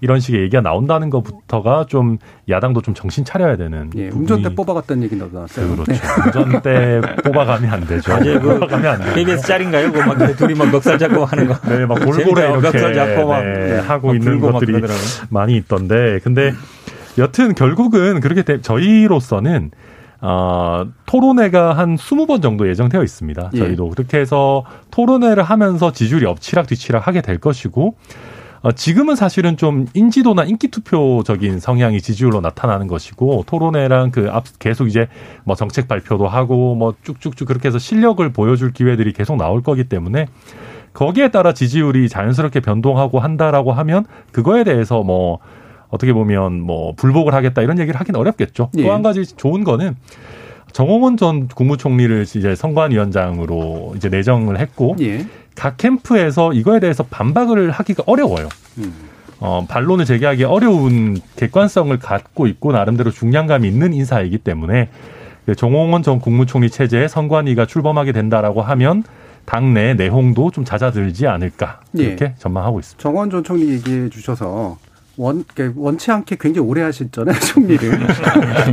이런 식의 얘기가 나온다는 것부터가 좀 야당도 좀 정신 차려야 되는. 예, 운전대 뽑아갔다는 얘기 나왔어요. 그렇죠. 네. 운전대 뽑아가면 안 되죠. 아니, 그 뽑아가면 안 돼요. 케이비에스 짤인가요? 그 막 둘이 막 멱살 잡고 하는 거. 네, 막 골고루 이렇게 멱살 잡고 막 네, 하고 막 있는 것들이 많이 있던데. 근데 여튼 결국은 그렇게 되, 저희로서는. 어, 토론회가 한 스무 번 정도 예정되어 있습니다. 저희도 예. 그렇게 해서 토론회를 하면서 지지율이 엎치락뒤치락 하게 될 것이고 어, 지금은 사실은 좀 인지도나 인기투표적인 성향이 지지율로 나타나는 것이고 토론회랑 그 앞 계속 이제 뭐 정책 발표도 하고 뭐 쭉쭉쭉 그렇게 해서 실력을 보여줄 기회들이 계속 나올 거기 때문에 거기에 따라 지지율이 자연스럽게 변동하고 한다라고 하면 그거에 대해서 뭐 어떻게 보면 뭐 불복을 하겠다 이런 얘기를 하긴 어렵겠죠. 예. 또 한 가지 좋은 거는 정홍원 전 국무총리를 이제 선관위원장으로 이제 내정을 했고 예. 각 캠프에서 이거에 대해서 반박을 하기가 어려워요. 음. 어, 반론을 제기하기 어려운 객관성을 갖고 있고 나름대로 중량감이 있는 인사이기 때문에 정홍원 전 국무총리 체제에 선관위가 출범하게 된다라고 하면 당내 내홍도 좀 잦아들지 않을까 이렇게 예. 전망하고 있습니다. 정홍원 전 총리 얘기해 주셔서. 원, 그러니까 원치 않게 굉장히 오래 하셨잖아요, 총리를.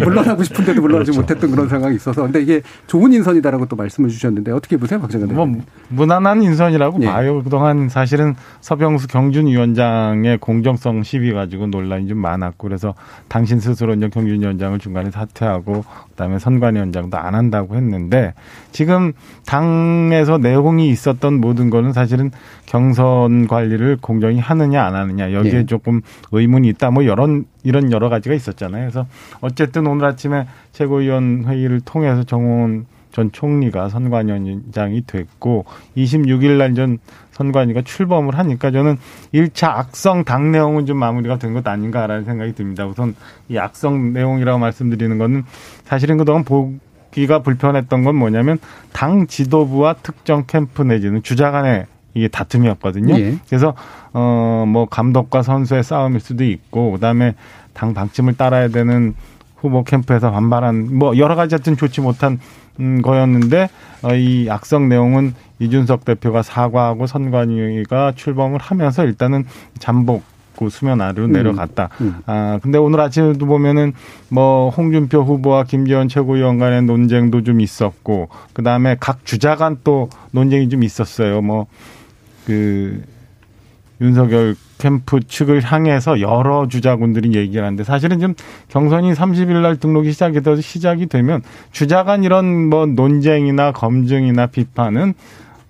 물러나고 싶은데도 물러나지 그렇죠. 못했던 그런 상황이 있어서. 근데 이게 좋은 인선이다라고 또 말씀을 주셨는데 어떻게 보세요, 박정아 대표님? 뭐, 무난한 인선이라고 예. 봐요. 그동안 사실은 서병수 경준위원장의 공정성 시비 가지고 논란이 좀 많았고 그래서 당신 스스로 이제 경준위원장을 중간에 사퇴하고 그다음에 선관위원장도 안 한다고 했는데 지금 당에서 내공이 있었던 모든 거는 사실은 경선 관리를 공정히 하느냐 안 하느냐 여기에 예. 조금 의문이 있다. 뭐 이런 이런 여러 가지가 있었잖아요. 그래서 어쨌든 오늘 아침에 최고위원 회의를 통해서 정홍원 전 총리가 선관위원장이 됐고 이십육 일 날 전 선관위가 출범을 하니까 저는 일 차 악성 당 내용은 좀 마무리가 된 것 아닌가라는 생각이 듭니다. 우선 이 악성 내용이라고 말씀드리는 거는 사실은 그동안 보기가 불편했던 건 뭐냐면 당 지도부와 특정 캠프 내지는 주자 간의 이게 다툼이었거든요. 예. 그래서 어 뭐 감독과 선수의 싸움일 수도 있고 그다음에 당 방침을 따라야 되는 후보 캠프에서 반발한 뭐 여러 가지 하여튼 좋지 못한 음, 거였는데 어, 이 악성 내용은 이준석 대표가 사과하고 선관위가 출범을 하면서 일단은 잠복 수면 아래로 음. 내려갔다. 음. 아, 근데 오늘 아침에도 보면은 뭐 홍준표 후보와 김재원 최고위원 간의 논쟁도 좀 있었고, 그 다음에 각 주자 간 또 논쟁이 좀 있었어요. 뭐, 그, 윤석열 캠프 측을 향해서 여러 주자군들이 얘기를 하는데 사실은 지금 경선이 삼십 일 날 등록이 시작이 돼서 시작이 되면 주자 간 이런 뭐 논쟁이나 검증이나 비판은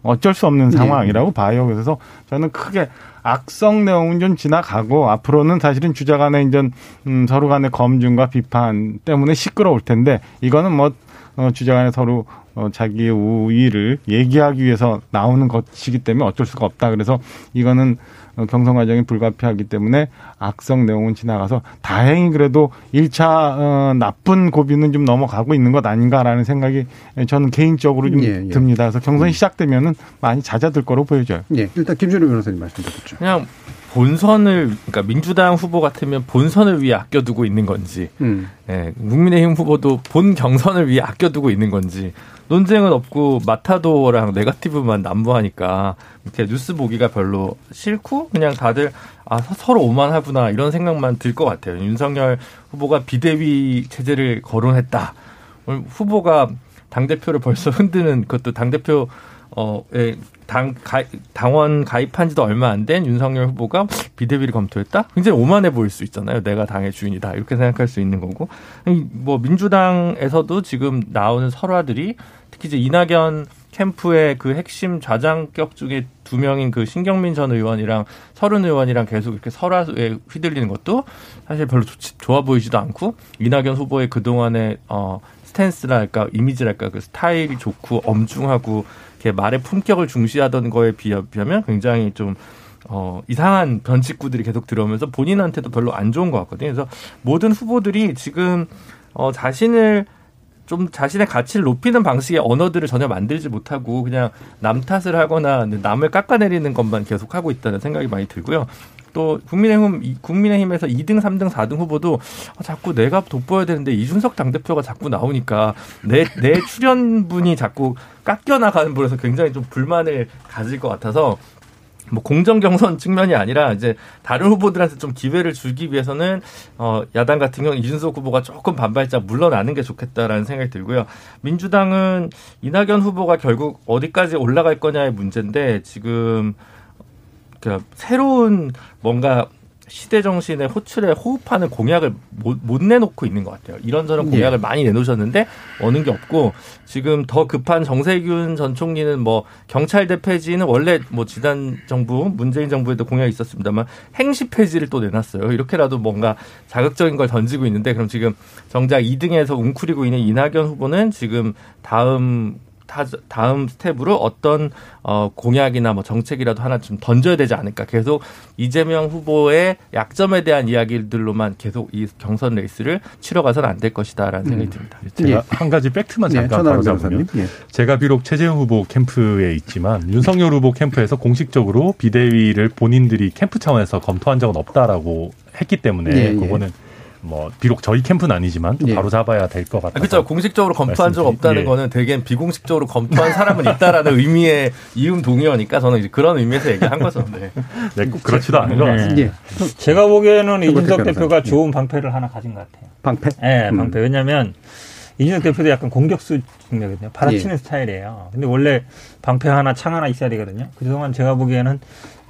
어쩔 수 없는 상황이라고 네. 봐요. 그래서 저는 크게 악성 내용은 좀 지나가고 앞으로는 사실은 주자 간의 이제 음 서로 간의 검증과 비판 때문에 시끄러울 텐데 이거는 뭐 주자 간에 서로 자기의 우위를 얘기하기 위해서 나오는 것이기 때문에 어쩔 수가 없다. 그래서 이거는 경선 과정이 불가피하기 때문에 악성 내용은 지나가서 다행히 그래도 일 차 나쁜 고비는 좀 넘어가고 있는 것 아닌가라는 생각이 저는 개인적으로 좀 예, 예. 듭니다. 그래서 경선이 시작되면은 많이 잦아들 거로 보여져요. 예, 일단 김준우 변호사님 말씀 드렸죠. 그냥 본선을 그러니까 민주당 후보 같으면 본선을 위해 아껴두고 있는 건지, 음. 예, 국민의힘 후보도 본 경선을 위해 아껴두고 있는 건지. 논쟁은 없고 마타도어랑 네거티브만 난무하니까 이렇게 뉴스 보기가 별로 싫고 그냥 다들 아 서로 오만하구나 이런 생각만 들 것 같아요. 윤석열 후보가 비대위 체제를 거론했다. 후보가 당대표를 벌써 흔드는 그것도 당대표 어, 예, 당, 가, 당원 가입한 지도 얼마 안 된 윤석열 후보가 비대비를 검토했다? 굉장히 오만해 보일 수 있잖아요. 내가 당의 주인이다. 이렇게 생각할 수 있는 거고. 아니, 뭐, 민주당에서도 지금 나오는 설화들이 특히 이제 이낙연 캠프의 그 핵심 좌장격 중에 두 명인 그 신경민 전 의원이랑 설훈 의원이랑 계속 이렇게 설화에 휘둘리는 것도 사실 별로 좋지, 좋아 보이지도 않고, 이낙연 후보의 그동안의 어, 스탠스랄까, 이미지랄까, 그 스타일이 좋고 엄중하고 이렇게 말의 품격을 중시하던 거에 비하면 굉장히 좀 어, 이상한 변칙구들이 계속 들어오면서 본인한테도 별로 안 좋은 것 같거든요. 그래서 모든 후보들이 지금 어, 자신을 좀 자신의 가치를 높이는 방식의 언어들을 전혀 만들지 못하고 그냥 남 탓을 하거나 남을 깎아내리는 것만 계속하고 있다는 생각이 많이 들고요. 또 국민의힘, 국민의힘에서 이등, 삼등, 사등 후보도 자꾸 내가 돋보여야 되는데 이준석 당대표가 자꾸 나오니까 내, 내 출연분이 자꾸 깎여나가는 거라서 굉장히 좀 불만을 가질 것 같아서, 뭐 공정 경선 측면이 아니라 이제 다른 후보들한테 좀 기회를 주기 위해서는 어 야당 같은 경우 이준석 후보가 조금 반발짝 물러나는 게 좋겠다라는 생각이 들고요. 민주당은 이낙연 후보가 결국 어디까지 올라갈 거냐의 문제인데, 지금 그러니까 새로운 뭔가 시대 정신의 호출에 호흡하는 공약을 못, 못 내놓고 있는 것 같아요. 이런저런 공약을 네. 많이 내놓으셨는데 어는 게 없고, 지금 더 급한 정세균 전 총리는 뭐 경찰대 폐지는 원래 뭐 지난 정부 문재인 정부에도 공약이 있었습니다만 행시 폐지를 또 내놨어요. 이렇게라도 뭔가 자극적인 걸 던지고 있는데, 그럼 지금 정작 이 등에서 웅크리고 있는 이낙연 후보는 지금 다음 다음 스텝으로 어떤 어, 공약이나 뭐 정책이라도 하나 좀 던져야 되지 않을까. 계속 이재명 후보의 약점에 대한 이야기들로만 계속 이 경선 레이스를 치러가서는 안 될 것이다라는 음. 생각이 듭니다. 제가 예. 한 가지 팩트만 잠깐 말씀드리면, 예, 예. 제가 비록 최재형 후보 캠프에 있지만 윤석열 후보 캠프에서 공식적으로 비대위를 본인들이 캠프 차원에서 검토한 적은 없다라고 했기 때문에 예, 예. 그거는 뭐 비록 저희 캠프는 아니지만 좀 예. 바로 잡아야 될 것 같아요. 그렇죠. 공식적으로 검토한 적 없다는 예. 거는 대개 비공식적으로 검토한 사람은 있다라는 의미의 이음 동의어니까 저는 이제 그런 의미에서 얘기한 거죠. 네, 네 꼭 그렇지도 않은 것 같습니다. 예. 제가 보기에는 이준석 대표가 예. 좋은 방패를 하나 가진 것 같아요. 방패? 네, 방패. 음. 왜냐하면 이준석 대표도 약간 공격수 중이거든요. 받아치는 예. 스타일이에요. 근데 원래 방패 하나, 창 하나 있어야 되거든요. 그동안 제가 보기에는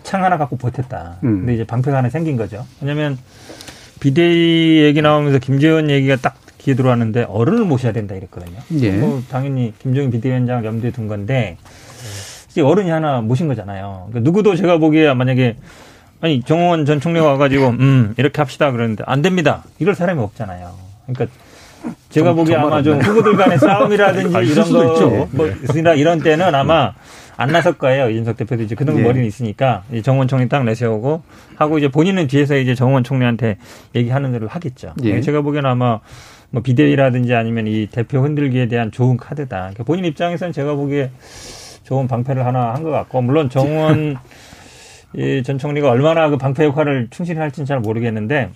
창 하나 갖고 버텼다. 음. 근데 이제 방패가 하나 생긴 거죠. 왜냐하면 비대위 얘기 나오면서 김재원 얘기가 딱 귀에 들어왔는데 어른을 모셔야 된다 이랬거든요. 예. 뭐 당연히 김종인 비대위원장을 염두에 둔 건데 이제 어른이 하나 모신 거잖아요. 그러니까 누구도 제가 보기에 만약에 아니 정홍원 전 총리가 와가지고 음 이렇게 합시다 그러는데 안 됩니다. 이럴 사람이 없잖아요. 그러니까 제가 정, 보기에 아마 좀 후보들 간의 싸움이라든지 아, 이런 거 뭐 네. 이런 때는 아마 안 나설 거예요. 이준석 대표도 이제 그동안 예. 머리는 있으니까 정원 총리 딱 내세우고 하고 이제 본인은 뒤에서 이제 정원 총리한테 얘기하는 대로 하겠죠. 예. 제가 보기엔 아마 뭐 비대위라든지 아니면 이 대표 흔들기에 대한 좋은 카드다. 그러니까 본인 입장에서는 제가 보기에 좋은 방패를 하나 한 것 같고, 물론 정원 예, 전 총리가 얼마나 그 방패 역할을 충실히 할지는 잘 모르겠는데.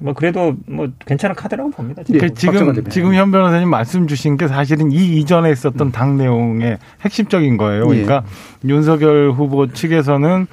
뭐 그래도 뭐 괜찮은 카드라고 봅니다. 그 지금 지금 현 변호사님 말씀 주신 게 사실은 이 이전에 있었던 음. 당 내용의 핵심적인 거예요. 그러니까 예. 윤석열 후보 측에서는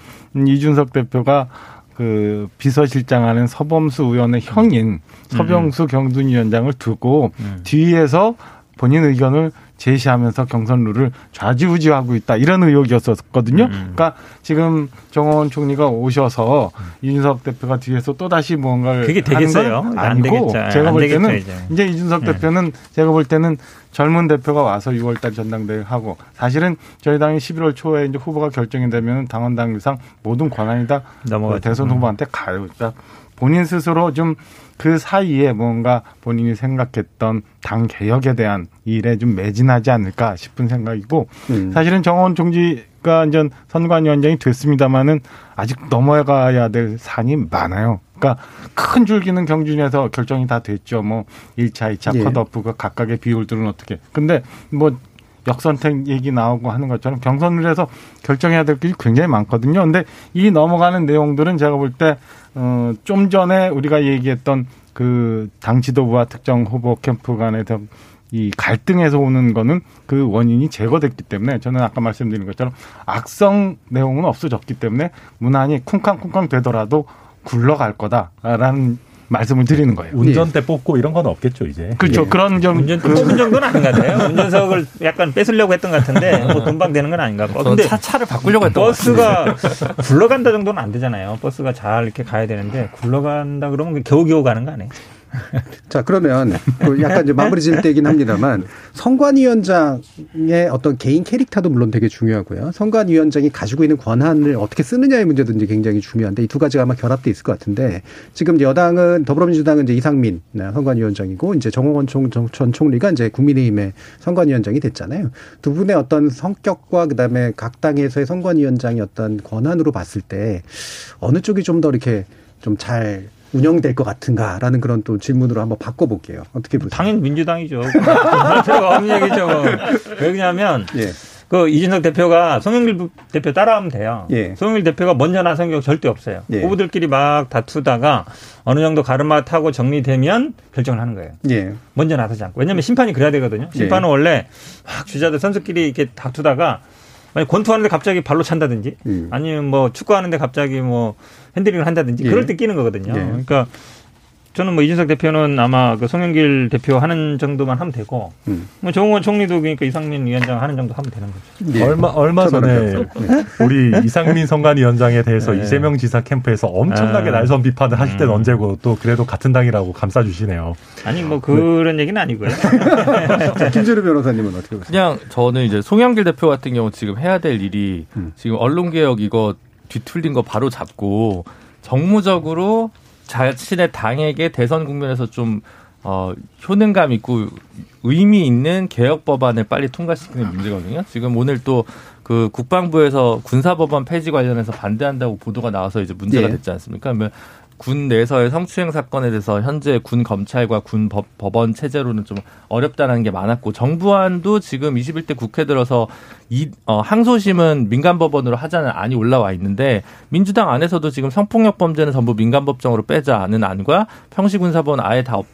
이준석 대표가 그 비서실장하는 서범수 의원의 형인 서병수 음. 경준위원장을 두고 음. 뒤에서 본인 의견을 제시하면서 경선 룰을 좌지우지하고 있다, 이런 의혹이었었거든요. 음. 그러니까 지금 정홍원 총리가 오셔서 이준석 대표가 뒤에서 또 다시 뭔가를 그게 되겠어요? 아니고 제가 볼 되겠죠, 때는 이제, 이제 이준석 네. 대표는 제가 볼 때는 젊은 대표가 와서 유월달 전당대회 하고, 사실은 저희 당이 십일월 초에 이제 후보가 결정이 되면 당원 당규상 모든 권한이 다 넘어가죠. 대선 후보한테 가요. 그러니까 본인 스스로 좀 그 사이에 뭔가 본인이 생각했던 당 개혁에 대한 일에 좀 매진하지 않을까 싶은 생각이고, 음. 사실은 정원 총리가 이제 선관위원장이 됐습니다만은 아직 넘어가야 될 산이 많아요. 그러니까 큰 줄기는 경준에서 결정이 다 됐죠. 뭐 일차, 이차 예. 컷오프가 각각의 비율들은 어떻게. 근데 뭐 역선택 얘기 나오고 하는 것처럼 경선을 해서 결정해야 될 길이 굉장히 많거든요. 근데 이 넘어가는 내용들은 제가 볼 때 어, 좀 전에 우리가 얘기했던 그 당 지도부와 특정 후보 캠프 간의 이 갈등에서 오는 거는 그 원인이 제거됐기 때문에, 저는 아까 말씀드린 것처럼 악성 내용은 없어졌기 때문에 무난히 쿵쾅쿵쾅 되더라도 굴러갈 거다라는 말씀을 드리는 거예요. 운전대 예. 뽑고 이런 건 없겠죠 이제. 그렇죠. 예. 그런 점 운전대 그... 뽑은 정도는 아닌 것 같아요. 운전석을 약간 뺏으려고 했던 것 같은데 뭐 돈방되는 건 아닌가. 근데 차, 차를 바꾸려고 했던 버스가 굴러간다 정도는 안 되잖아요. 버스가 잘 이렇게 가야 되는데 굴러간다 그러면 겨우겨우 가는 거 아니에요? 자, 그러면 약간 이제 마무리 지을 때이긴 합니다만 선관위원장의 어떤 개인 캐릭터도 물론 되게 중요하고요. 선관위원장이 가지고 있는 권한을 어떻게 쓰느냐의 문제도 이제 굉장히 중요한데 이 두 가지가 아마 결합돼 있을 것 같은데 지금 여당은 더불어민주당은 이제 이상민 선관위원장이고 이제 정홍원 전 총리가 이제 국민의힘의 선관위원장이 됐잖아요. 두 분의 어떤 성격과 그다음에 각 당에서의 선관위원장이 어떤 권한으로 봤을 때 어느 쪽이 좀 더 이렇게 좀 잘 운영될 것 같은가라는 그런 또 질문으로 한번 바꿔볼게요. 어떻게 보세요? 당연히 민주당이죠. 없는 얘기죠. 왜 그러냐면 예. 그 이준석 대표가 송영길 대표 따라하면 돼요. 예. 송영길 대표가 먼저 나선 경 절대 없어요. 예. 후보들끼리 막 다투다가 어느 정도 가르마 타고 정리되면 결정을 하는 거예요. 예. 먼저 나서지 않고. 왜냐하면 심판이 그래야 되거든요. 심판은 예. 원래 막 주자들 선수끼리 이렇게 다투다가 만약 권투하는데 갑자기 발로 찬다든지 음. 아니면 뭐 축구하는데 갑자기 뭐 핸들링을 한다든지 그럴 예. 때 끼는 거거든요. 예. 그러니까 저는 뭐 이준석 대표는 아마 그 송영길 대표 하는 정도만 하면 되고 음. 뭐 정홍원 총리도 그러니까 이상민 위원장 하는 정도 하면 되는 거죠. 예. 얼마 얼마 전에 우리 이상민 선관위원장에 대해서 예. 이재명 지사 캠프에서 엄청나게 아. 날선 비판을 하실 때는 음. 언제고 또 그래도 같은 당이라고 감싸주시네요. 아니 뭐 그런 네. 얘기는 아니고요. 김재료 변호사님은 어떻게 보세요? 그냥 저는 이제 송영길 대표 같은 경우 지금 해야 될 일이 음. 지금 언론개혁 이거 뒤틀린 거 바로 잡고 정무적으로 자신의 당에게 대선 국면에서 좀 어, 효능감 있고 의미 있는 개혁 법안을 빨리 통과시키는 문제거든요. 지금 오늘 또 그 국방부에서 군사법안 폐지 관련해서 반대한다고 보도가 나와서 이제 문제가 예. 됐지 않습니까? 그러면 군 내에서의 성추행 사건에 대해서 현재 군 검찰과 군 법, 법원 체제로는 좀 어렵다는 게 많았고 정부안도 지금 이십일 대 국회 들어서 이, 어, 항소심은 민간법원으로 하자는 안이 올라와 있는데 민주당 안에서도 지금 성폭력 범죄는 전부 민간법정으로 빼자는 안과 평시군사법은 아예 다 없,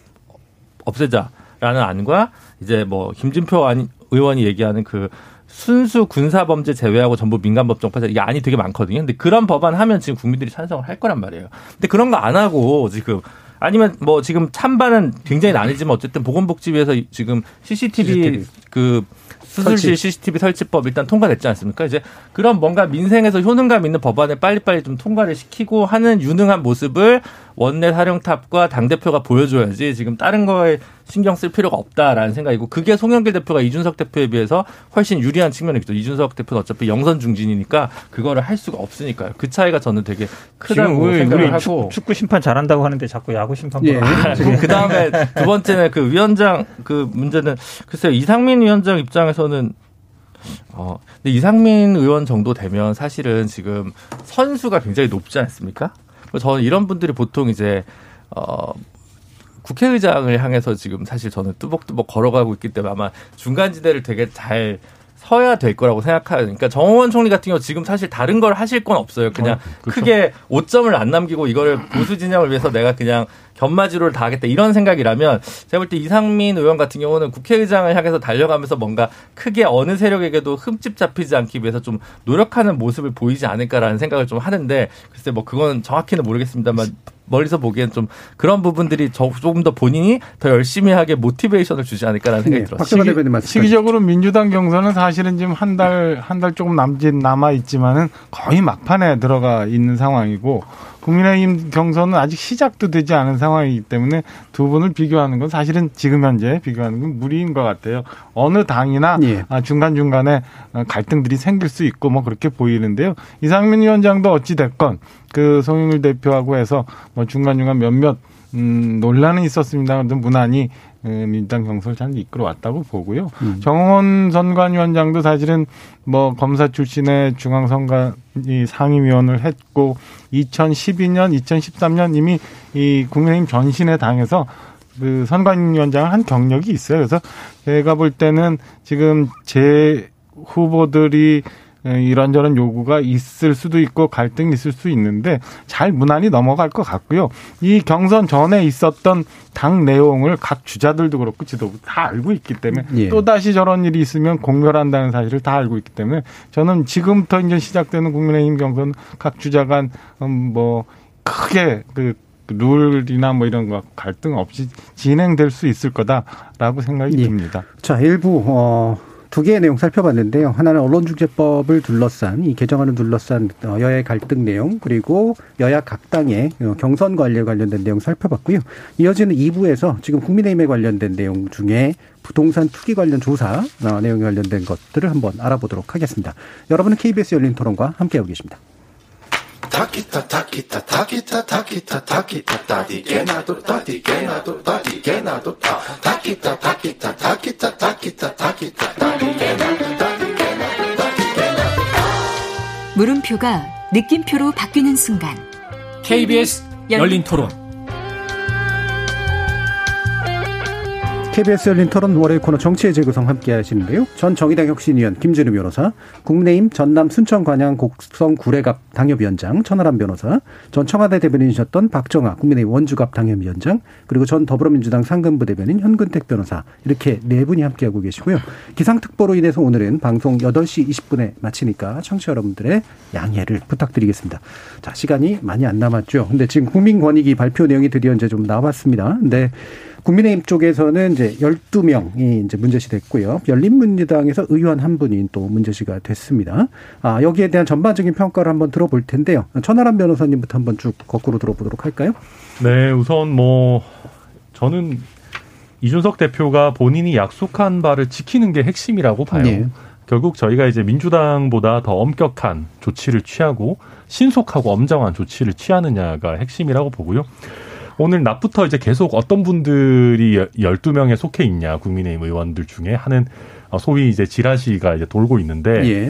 없애자라는 안과 이제 뭐 김진표 안, 의원이 얘기하는 그 순수 군사범죄 제외하고 전부 민간법정 파자 이게 안이 되게 많거든요. 근데 그런 법안 하면 지금 국민들이 찬성을 할 거란 말이에요. 근데 그런 거 안 하고 지금 아니면 뭐 지금 찬반은 굉장히 나뉘지만 어쨌든 보건복지위에서 지금 씨씨티비, 씨씨티비. 그 수술실 설치. 씨씨티비 설치법 일단 통과됐지 않습니까? 이제 그런 뭔가 민생에서 효능감 있는 법안을 빨리빨리 좀 통과를 시키고 하는 유능한 모습을 원내 사령탑과 당대표가 보여줘야지 지금 다른 거에 신경 쓸 필요가 없다라는 생각이고 그게 송영길 대표가 이준석 대표에 비해서 훨씬 유리한 측면이겠죠. 이준석 대표는 어차피 영선 중진이니까 그거를 할 수가 없으니까요. 그 차이가 저는 되게 크다고 우리, 생각을 우리 하고. 축구 심판 잘한다고 하는데 자꾸 야구 심판 예. 그다음에 두 번째는 그 위원장 그 문제는 글쎄요. 이상민 위원장 입장에서는 어, 근데 이상민 의원 정도 되면 사실은 지금 선수가 굉장히 높지 않습니까? 저는 이런 분들이 보통 이제 어, 국회의장을 향해서 지금 사실 저는 뚜벅뚜벅 걸어가고 있기 때문에 아마 중간지대를 되게 잘 서야 될 거라고 생각하니까 그러니까 정홍원 총리 같은 경우 지금 사실 다른 걸 하실 건 없어요. 그냥 어, 그렇죠. 크게 오점을 안 남기고 이거를 보수 진영을 위해서 내가 그냥 견마지로를 다 하겠다 이런 생각이라면 제가 볼 때 이상민 의원 같은 경우는 국회의장을 향해서 달려가면서 뭔가 크게 어느 세력에게도 흠집 잡히지 않기 위해서 좀 노력하는 모습을 보이지 않을까라는 생각을 좀 하는데 글쎄 뭐 그건 정확히는 모르겠습니다만 멀리서 보기엔 좀 그런 부분들이 조금 더 본인이 더 열심히 하게 모티베이션을 주지 않을까라는 생각이 네, 들었어요. 시기, 시기적으로 민주당 경선은 사실은 지금 한 달, 한 달 조금 남짓 남아있지만은 거의 막판에 들어가 있는 상황이고 국민의힘 경선은 아직 시작도 되지 않은 상황이기 때문에 두 분을 비교하는 건 사실은 지금 현재 비교하는 건 무리인 것 같아요. 어느 당이나 예. 중간중간에 갈등들이 생길 수 있고 뭐 그렇게 보이는데요. 이상민 위원장도 어찌됐건 그 송영길 대표하고 해서 뭐 중간중간 몇몇 음, 논란은 있었습니다. 그런데 무난히 민주당 경선을 잘 이끌어왔다고 보고요. 음. 정홍원 선관위원장도 사실은 뭐 검사 출신의 중앙선관위 상임위원을 했고 이천십이 년, 이천십삼 년 이미 이 국민의힘 전신의 당에서 그 선관위원장을 한 경력이 있어요. 그래서 제가 볼 때는 지금 제 후보들이 이런저런 요구가 있을 수도 있고 갈등이 있을 수 있는데 잘 무난히 넘어갈 것 같고요. 이 경선 전에 있었던 당 내용을 각 주자들도 그렇고 지도부 다 알고 있기 때문에 예. 또다시 저런 일이 있으면 공멸한다는 사실을 다 알고 있기 때문에 저는 지금부터 이제 시작되는 국민의힘 경선 각 주자간 뭐 크게 그 룰이나 뭐 이런 거 갈등 없이 진행될 수 있을 거다라고 생각이 예. 듭니다. 자, 일부 어, 두 개의 내용 살펴봤는데요. 하나는 언론중재법을 둘러싼 이 개정안을 둘러싼 여야의 갈등 내용, 그리고 여야 각 당의 경선 관리에 관련된 내용 살펴봤고요. 이어지는 이 부에서 지금 국민의힘에 관련된 내용 중에 부동산 투기 관련 조사 내용에 관련된 것들을 한번 알아보도록 하겠습니다. 여러분은 케이비에스 열린 토론과 함께하고 계십니다. 물음표가 느낌표로 바뀌는 순간 케이비에스 열린토론 케이비에스 열린토론 월요일 코너 정치의 재구성 함께 하시는데요. 전 정의당 혁신위원 김준우 변호사, 국민의힘 전남 순천 관양 곡성 구례갑 당협위원장 천하람 변호사, 전 청와대 대변인이셨던 박정아 국민의힘 원주갑 당협위원장, 그리고 전 더불어민주당 상근부 대변인 현근택 변호사, 이렇게 네 분이 함께하고 계시고요. 기상특보로 인해서 오늘은 방송 여덟 시 이십 분에 마치니까 청취자 여러분들의 양해를 부탁드리겠습니다. 자, 시간이 많이 안 남았죠. 근데 지금 국민권익위 발표 내용이 드디어 이제 좀 나왔습니다. 근데 국민의힘 쪽에서는 이제 열두 명이 이제 문제시 됐고요. 열린민주당에서 의원 한 분이 또 문제시가 됐습니다. 아, 여기에 대한 전반적인 평가를 한번 들어볼 텐데요. 천하람 변호사님부터 한번 쭉 거꾸로 들어보도록 할까요? 네, 우선 뭐, 저는 이준석 대표가 본인이 약속한 바를 지키는 게 핵심이라고 봐요. 네. 결국 저희가 이제 민주당보다 더 엄격한 조치를 취하고 신속하고 엄정한 조치를 취하느냐가 핵심이라고 보고요. 오늘 낮부터 이제 계속 어떤 분들이 열두 명에 속해 있냐, 국민의힘 의원들 중에 하는 소위 이제 지라시가 이제 돌고 있는데, 예.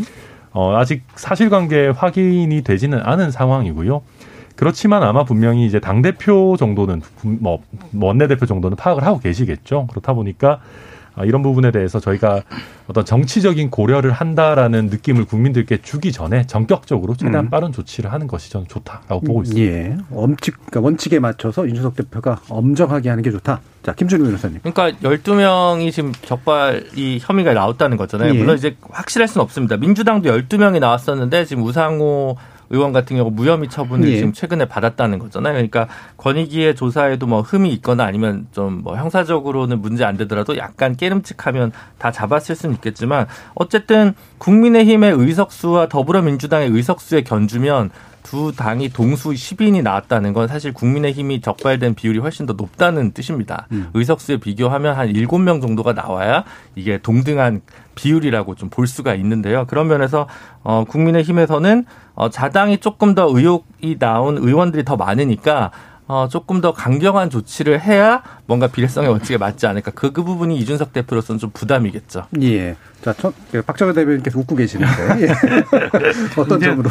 어, 아직 사실관계 확인이 되지는 않은 상황이고요. 그렇지만 아마 분명히 이제 당대표 정도는, 뭐, 원내대표 정도는 파악을 하고 계시겠죠. 그렇다 보니까 이런 부분에 대해서 저희가 어떤 정치적인 고려를 한다라는 느낌을 국민들께 주기 전에 전격적으로 최대한 음. 빠른 조치를 하는 것이 저는 좋다라고 보고 있습니다. 예, 원칙, 그러니까 원칙에 맞춰서 윤석열 대표가 엄정하게 하는 게 좋다. 자, 김준우 변호사님. 그러니까 열두 명이 지금 적발 이 혐의가 나왔다는 거잖아요. 예. 물론 이제 확실할 수는 없습니다. 민주당도 열두 명이 나왔었는데 지금 우상호 의원 같은 경우 무혐의 처분을 예. 지금 최근에 받았다는 거잖아요. 그러니까 권익위의 조사에도 뭐 흠이 있거나 아니면 좀 뭐 형사적으로는 문제 안 되더라도 약간 깨름칙하면 다 잡았을 수는 있겠지만, 어쨌든 국민의힘의 의석수와 더불어민주당의 의석수에 견주면 두 당이 동수 십 인이 나왔다는 건 사실 국민의힘이 적발된 비율이 훨씬 더 높다는 뜻입니다. 음. 의석수에 비교하면 한 일곱 명 정도가 나와야 이게 동등한 비율이라고 좀 볼 수가 있는데요. 그런 면에서 어, 국민의힘에서는 어, 자당이 조금 더 의혹이 나온 의원들이 더 많으니까 어, 조금 더 강경한 조치를 해야 뭔가 비례성의 원칙에 맞지 않을까. 그, 그 부분이 이준석 대표로서는 좀 부담이겠죠. 예. 자, 첫, 박정아 대변인께서 웃고 계시는데. 예. 어떤 점으로?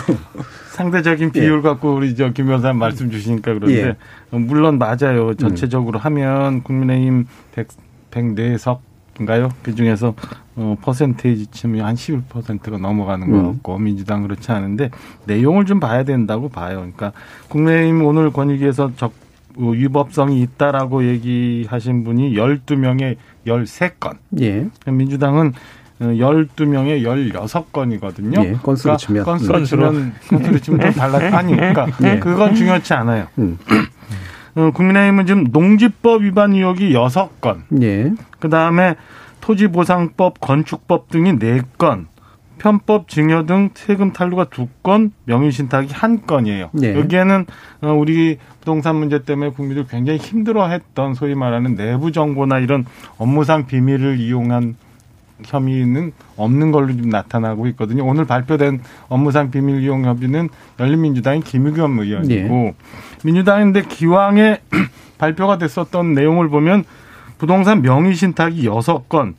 상대적인 비율 예. 갖고 우리 저 김 변호사님 말씀 주시니까 그런데 예. 물론 맞아요. 전체적으로 음. 하면 국민의힘 백, 백사 석인가요? 그중에서 어, 퍼센테이지 치면 한 십일 퍼센트가 넘어가는 것 같고 음. 민주당 그렇지 않은데 내용을 좀 봐야 된다고 봐요. 그러니까 국민의힘 오늘 권익위에서 적, 어, 위법성이 있다라고 얘기하신 분이 열두 명에 열세 건. 예. 민주당은 열두 명에 열여섯 건이거든요. 예, 건수로 그러니까 치면. 건수로 치면, 건수로 치면 좀 달라. 아니, 그러니까 예. 그건 중요하지 않아요. 음. 어, 국민의힘은 지금 농지법 위반 의혹이 여섯 건. 예. 그다음에 토지보상법, 건축법 등이 네 건. 편법, 증여 등 세금 탈루가 두 건, 명의신탁이 한 건이에요. 네. 여기에는 우리 부동산 문제 때문에 국민들 굉장히 힘들어했던 소위 말하는 내부 정보나 이런 업무상 비밀을 이용한 혐의는 없는 걸로 지금 나타나고 있거든요. 오늘 발표된 업무상 비밀 이용 혐의는 열린민주당인 김의겸 의원이고 네. 민주당인데 기왕에 발표가 됐었던 내용을 보면 부동산 명의신탁이 여섯 건,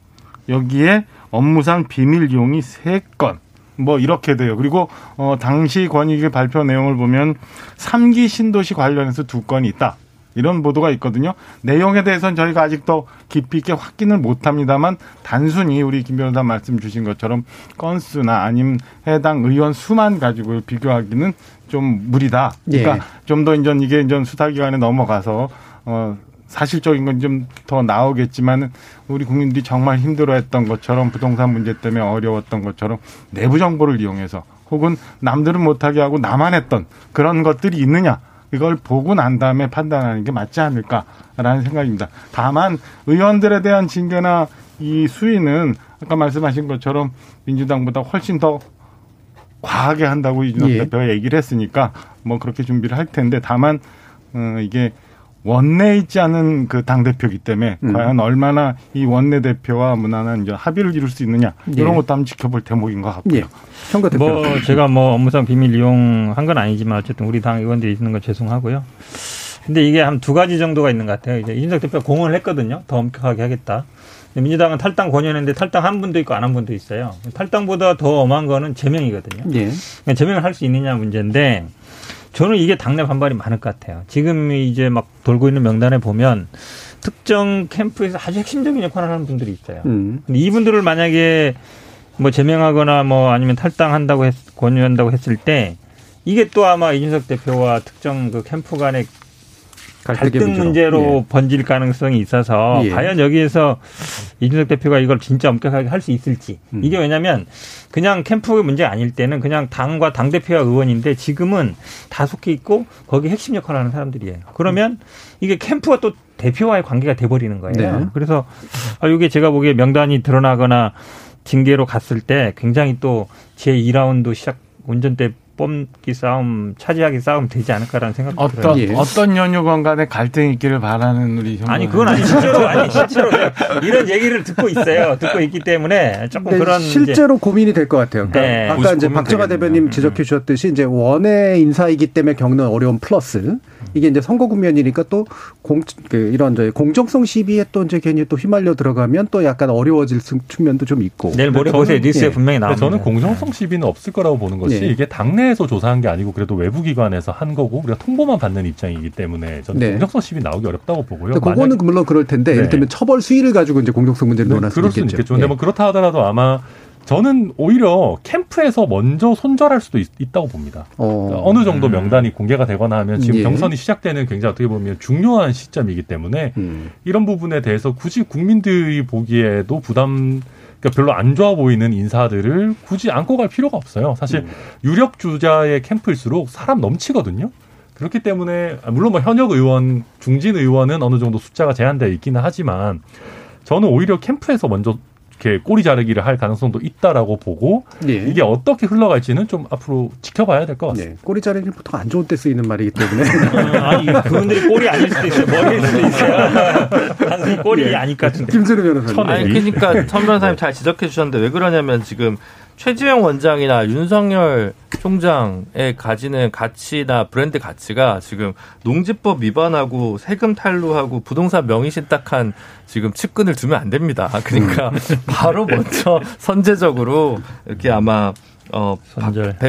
여기에 업무상 비밀 이용이 세 건, 뭐 이렇게 돼요. 그리고 어, 당시 권익위 발표 내용을 보면 삼 기 신도시 관련해서 두 건이 있다. 이런 보도가 있거든요. 내용에 대해서는 저희가 아직도 깊이 있게 확인을 못합니다만 단순히 우리 김 변호사 말씀 주신 것처럼 건수나 아니면 해당 의원 수만 가지고 비교하기는 좀 무리다. 그러니까 예. 좀 더 이제 이게 이제 수사기관에 넘어가서 어. 사실적인 건 좀 더 나오겠지만 우리 국민들이 정말 힘들어했던 것처럼 부동산 문제 때문에 어려웠던 것처럼 내부 정보를 이용해서 혹은 남들은 못하게 하고 나만 했던 그런 것들이 있느냐. 이걸 보고 난 다음에 판단하는 게 맞지 않을까라는 생각입니다. 다만 의원들에 대한 징계나 이 수위는 아까 말씀하신 것처럼 민주당보다 훨씬 더 과하게 한다고 이준석 예. 대표가 얘기를 했으니까 뭐 그렇게 준비를 할 텐데 다만 어, 이게 원내에 있지 않은 그 당대표이기 때문에 음. 과연 얼마나 이 원내 대표와 무난한 이제 합의를 이룰 수 있느냐 예. 이런 것도 한번 지켜볼 대목인 것 같고요. 예. 평가 대표. 뭐 제가 뭐 업무상 비밀 이용한 건 아니지만 어쨌든 우리 당 의원들이 있는 건 죄송하고요. 근데 이게 한 두 가지 정도가 있는 것 같아요. 이제 이준석 대표가 공언을 했거든요. 더 엄격하게 하겠다. 민주당은 탈당 권유했는데 탈당 한 분도 있고 안 한 분도 있어요. 탈당보다 더 엄한 거는 제명이거든요. 예. 그러니까 제명을 할 수 있느냐 문제인데 저는 이게 당내 반발이 많을 것 같아요. 지금 이제 막 돌고 있는 명단에 보면 특정 캠프에서 아주 핵심적인 역할을 하는 분들이 있어요. 음. 근데 이분들을 만약에 뭐 제명하거나 뭐 아니면 탈당한다고 했, 권유한다고 했을 때 이게 또 아마 이준석 대표와 특정 그 캠프 간의 갈등 문제로 예. 번질 가능성이 있어서 예. 과연 여기에서 이준석 대표가 이걸 진짜 엄격하게 할 수 있을지 음. 이게 왜냐하면 그냥 캠프의 문제가 아닐 때는 그냥 당과 당대표와 의원인데 지금은 다 속해 있고 거기 핵심 역할을 하는 사람들이에요. 그러면 음. 이게 캠프가 또 대표와의 관계가 돼버리는 거예요. 네. 그래서 이게 제가 보기에 명단이 드러나거나 징계로 갔을 때 굉장히 또 제이 라운드 시작 운전대 뽑기 싸움, 차지하기 싸움 되지 않을까라는 생각도 어떤, 들어요. 예. 어떤 연유관 간에 갈등이 있기를 바라는 우리 현관. 아니, 그건 아니, 실제로, 아니, 실제로. 이런 얘기를 듣고 있어요. 듣고 있기 때문에 조금 그런. 실제로 이제. 고민이 될 것 같아요. 그러니까 네. 아까 이제 박정아 대변인 음. 지적해 주셨듯이 이제 원외 인사이기 때문에 겪는 어려움 플러스 이게 이제 선거 국면이니까 또 공, 그 이런 저희 공정성 시비에 또 이제 괜히 또 휘말려 들어가면 또 약간 어려워질 측면도 좀 있고. 내일 모레 보세요. 뉴스에 예. 분명히 나옵니다. 저는 공정성 시비는 없을 거라고 보는 것이 예. 이게 당내 에서 조사한 게 아니고 그래도 외부 기관에서 한 거고 우리가 통보만 받는 입장이기 때문에 저는 네. 공정성 시비 나오기 어렵다고 보고요. 그러니까 그거는 물론 그럴 텐데 네. 예를 들면 처벌 수위를 가지고 이제 공정성 문제를 논할 네, 수 있겠죠. 있겠죠. 네. 뭐 그렇다 하더라도 아마 저는 오히려 캠프에서 먼저 손절할 수도 있, 있다고 봅니다. 어. 그러니까 어느 정도 명단이 공개가 되거나 하면 지금 예. 경선이 시작되는 굉장히 어떻게 보면 중요한 시점이기 때문에 음. 이런 부분에 대해서 굳이 국민들이 보기에도 부담 그러니까 별로 안 좋아 보이는 인사들을 굳이 안고 갈 필요가 없어요. 사실 음. 유력 주자의 캠프일수록 사람 넘치거든요. 그렇기 때문에 물론 뭐 현역 의원, 중진 의원은 어느 정도 숫자가 제한되어 있기는 하지만 저는 오히려 캠프에서 먼저 이렇게 꼬리 자르기를 할 가능성도 있다라고 보고 예. 이게 어떻게 흘러갈지는 좀 앞으로 지켜봐야 될 것 같습니다. 예. 꼬리 자르기는 보통 안 좋은 때 쓰이는 말이기 때문에 어, 아니 그분들이 꼬리 아닐 수도 있어요. 머리일 수도 있어요. 단순히 꼬리 예. 아닐 것 같은데. 김준우 변호사님. 아니 그러니까 천 변호사님 잘 지적해 주셨는데 왜 그러냐면 지금 최재형 원장이나 윤석열 총장의 가지는 가치나 브랜드 가치가 지금 농지법 위반하고 세금 탈루하고 부동산 명의신탁한 지금 측근을 두면 안 됩니다. 그러니까 바로 먼저 선제적으로 이렇게 아마 어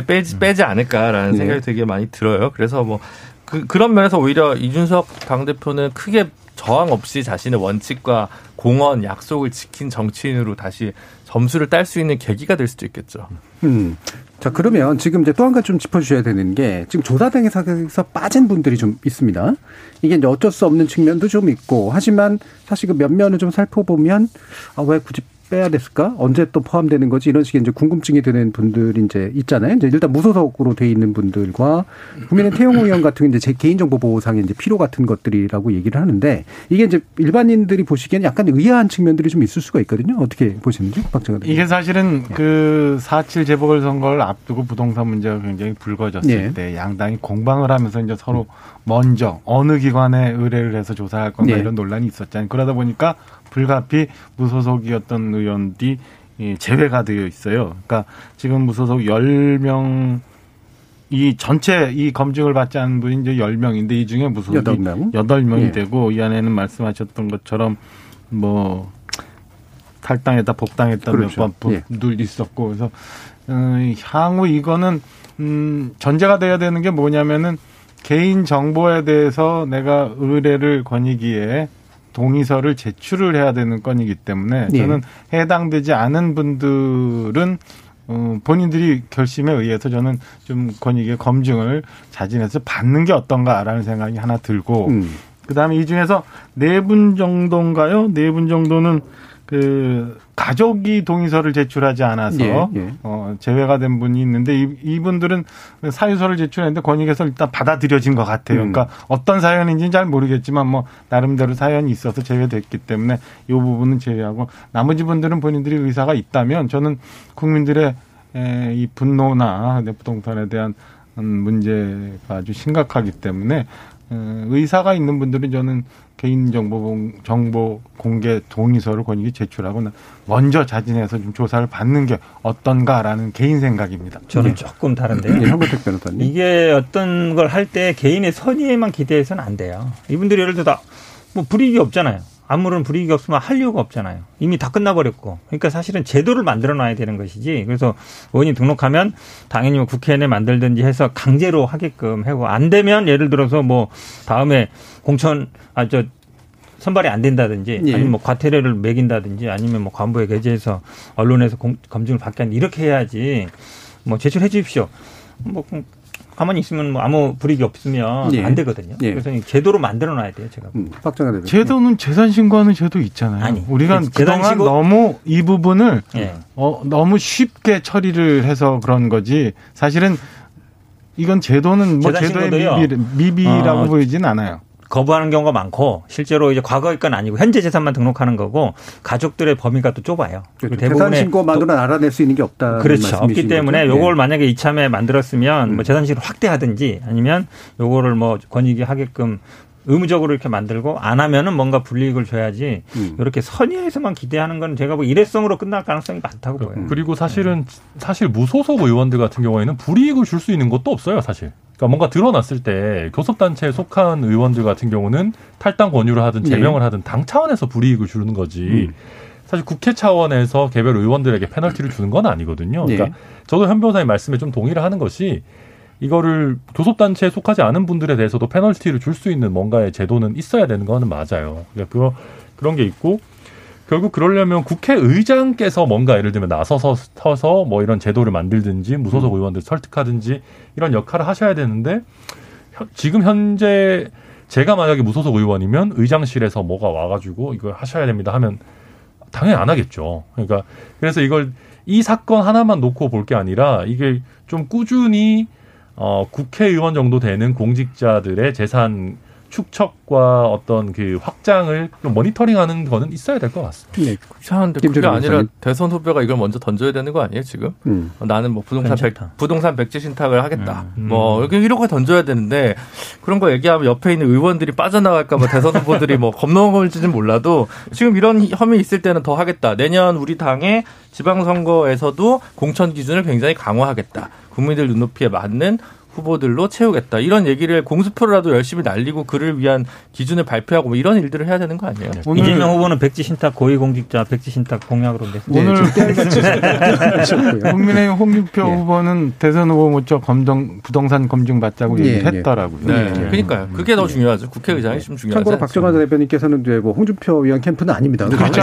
빼지 빼지 않을까라는 생각이 되게 많이 들어요. 그래서 뭐 그, 그런 면에서 오히려 이준석 당대표는 크게 저항 없이 자신의 원칙과 공언, 약속을 지킨 정치인으로 다시 점수를 딸 수 있는 계기가 될 수도 있겠죠. 음. 자, 그러면 지금 이제 또 한 가지 좀 짚어주셔야 되는 게 지금 조사대상에서 빠진 분들이 좀 있습니다. 이게 이제 어쩔 수 없는 측면도 좀 있고 하지만 사실 그 몇 면을 좀 살펴보면 아, 왜 굳이 빼야 됐을까? 언제 또 포함되는 거지? 이런 식의 이제 궁금증이 드는 분들이 이제 있잖아요. 이제 일단 무소속으로 돼 있는 분들과 국민의 태영호 의원 같은 이제 제 개인정보 보호상의 이제 필요 같은 것들이라고 얘기를 하는데 이게 이제 일반인들이 보시기에는 약간 의아한 측면들이 좀 있을 수가 있거든요. 어떻게 보시는지 박정아 대표님. 이게 사실은 그 사칠 재보궐선거를 앞두고 부동산 문제가 굉장히 불거졌을 네. 때 양당이 공방을 하면서 이제 서로 먼저 어느 기관에 의뢰를 해서 조사할 건가 네. 이런 논란이 있었잖아요. 그러다 보니까 불가피 무소속이었던 의원들이 제외가 되어 있어요. 그러니까 지금 무소속 열 명이 전체 이 검증을 받지 않은 분이 이제 열 명인데 이 중에 무소속이 여덟 명? 여덟 명이 예. 되고 이 안에는 말씀하셨던 것처럼 뭐 탈당했다 복당했다 그렇죠. 몇 번 예. 있었고 그래서 음, 향후 이거는 음, 전제가 돼야 되는 게 뭐냐면은 개인 정보에 대해서 내가 의뢰를 권이기에 동의서를 제출을 해야 되는 건이기 때문에 네. 저는 해당되지 않은 분들은 본인들이 결심에 의해서 저는 좀 권익의 검증을 자진해서 받는 게 어떤가라는 생각이 하나 들고 음. 그다음에 이 중에서 네 분 정도인가요? 네 분 정도는 그 가족이 동의서를 제출하지 않아서 예, 예. 어, 제외가 된 분이 있는데 이, 이분들은 사유서를 제출했는데 권익에서 일단 받아들여진 것 같아요. 음. 그러니까 어떤 사연인지는 잘 모르겠지만 뭐 나름대로 사연이 있어서 제외됐기 때문에 이 부분은 제외하고 나머지 분들은 본인들이 의사가 있다면 저는 국민들의 에, 이 분노나 부동산에 대한 문제가 아주 심각하기 때문에 의사가 있는 분들은 저는 개인정보 정보 공개 동의서를 권익위 제출하고 먼저 자진해서 좀 조사를 받는 게 어떤가라는 개인 생각입니다. 저는 네. 조금 다른데요. 네, 현근택 변호사님. 이게 어떤 걸 할 때 개인의 선의에만 기대해서는 안 돼요. 이분들이 예를 들어 다 뭐 불이익이 없잖아요. 아무런 불이익이 없으면 할 이유가 없잖아요. 이미 다 끝나버렸고. 그러니까 사실은 제도를 만들어놔야 되는 것이지. 그래서 의원이 등록하면 당연히 뭐 국회의원에 만들든지 해서 강제로 하게끔 하고 안 되면 예를 들어서 뭐 다음에 공천 아 저 선발이 안 된다든지 아니면 뭐 과태료를 매긴다든지 아니면 뭐 관부에 게재해서 언론에서 공, 검증을 받게 하는 이렇게 해야지 뭐 제출해 주십시오. 뭐 가만히 있으면 뭐 아무 불이익이 없으면 예. 안 되거든요. 예. 그래서 제도로 만들어놔야 돼요. 제가. 음, 박정아 대표. 제도는 재산 신고하는 제도 있잖아요. 아니, 우리가 그동안 신고... 너무 이 부분을 예. 어, 너무 쉽게 처리를 해서 그런 거지 사실은 이건 제도는 뭐 제도의 미비, 미비라고 어, 보이진 않아요. 거부하는 경우가 많고 실제로 이제 과거의 건 아니고 현재 재산만 등록하는 거고 가족들의 범위가 또 좁아요. 그렇죠. 대부분의 재산 신고만으로는 알아낼 수 있는 게 없다는 그렇죠. 말씀이신 없기 때문에 거죠? 이걸 네. 만약에 이참에 만들었으면 음. 뭐 재산 신고를 확대하든지 아니면 이거를 뭐 권익위 하게끔 의무적으로 이렇게 만들고 안 하면은 뭔가 불이익을 줘야지 음. 이렇게 선의에서만 기대하는 건 제가 뭐 일회성으로 끝날 가능성이 많다고 음. 봐요. 그리고 사실은 사실 무소속 의원들 같은 경우에는 불이익을 줄 수 있는 것도 없어요, 사실. 그러니까 뭔가 드러났을 때 교섭단체에 속한 의원들 같은 경우는 탈당 권유를 하든 제명을 하든 당 차원에서 불이익을 주는 거지. 음. 사실 국회 차원에서 개별 의원들에게 페널티를 주는 건 아니거든요. 그러니까 네. 저도 현 변호사님 말씀에 좀 동의를 하는 것이 이거를 교섭단체에 속하지 않은 분들에 대해서도 페널티를 줄 수 있는 뭔가의 제도는 있어야 되는 거는 맞아요. 그러니까 그거, 그런 게 있고 결국 그러려면 국회의장께서 뭔가 예를 들면 나서서 서서 뭐 이런 제도를 만들든지 무소속 의원들 설득하든지 이런 역할을 하셔야 되는데 지금 현재 제가 만약에 무소속 의원이면 의장실에서 뭐가 와가지고 이걸 하셔야 됩니다 하면 당연히 안 하겠죠. 그러니까 그래서 이걸 이 사건 하나만 놓고 볼 게 아니라 이게 좀 꾸준히 어, 국회의원 정도 되는 공직자들의 재산 축척과 어떤 그 확장을 좀 모니터링하는 거는 있어야 될 것 같습니다. 네. 이상한데 그게 아니라 대선 후배가 이걸 먼저 던져야 되는 거 아니에요 지금? 음. 나는 뭐 부동산 백, 부동산 백지 신탁을 하겠다. 음. 뭐 이렇게 이런 거 던져야 되는데 그런 거 얘기하면 옆에 있는 의원들이 빠져나갈까 봐 대선 후보들이 뭐 겁먹는 걸지는 몰라도 지금 이런 혐의 있을 때는 더 하겠다. 내년 우리 당의 지방선거에서도 공천 기준을 굉장히 강화하겠다. 국민들 눈높이에 맞는 후보들로 채우겠다. 이런 얘기를 공수표라도 열심히 날리고 그를 위한 기준을 발표하고 뭐 이런 일들을 해야 되는 거 아니에요? 오늘 이재명 후보는 백지 신탁 고위공직자 백지 신탁 공약으로 냈습니다. 오늘 네, 국민의힘 홍준표 예. 후보는 대선 후보 모처 검정, 부동산 검증 받자고 예, 얘기했더라고요. 네. 네. 네. 그러니까요. 그게 더 중요하죠. 국회의장이 좀 중요하죠. 참고로 박정아 대표님께서는 이제 뭐 홍준표 위원 캠프는 아닙니다. 그렇죠.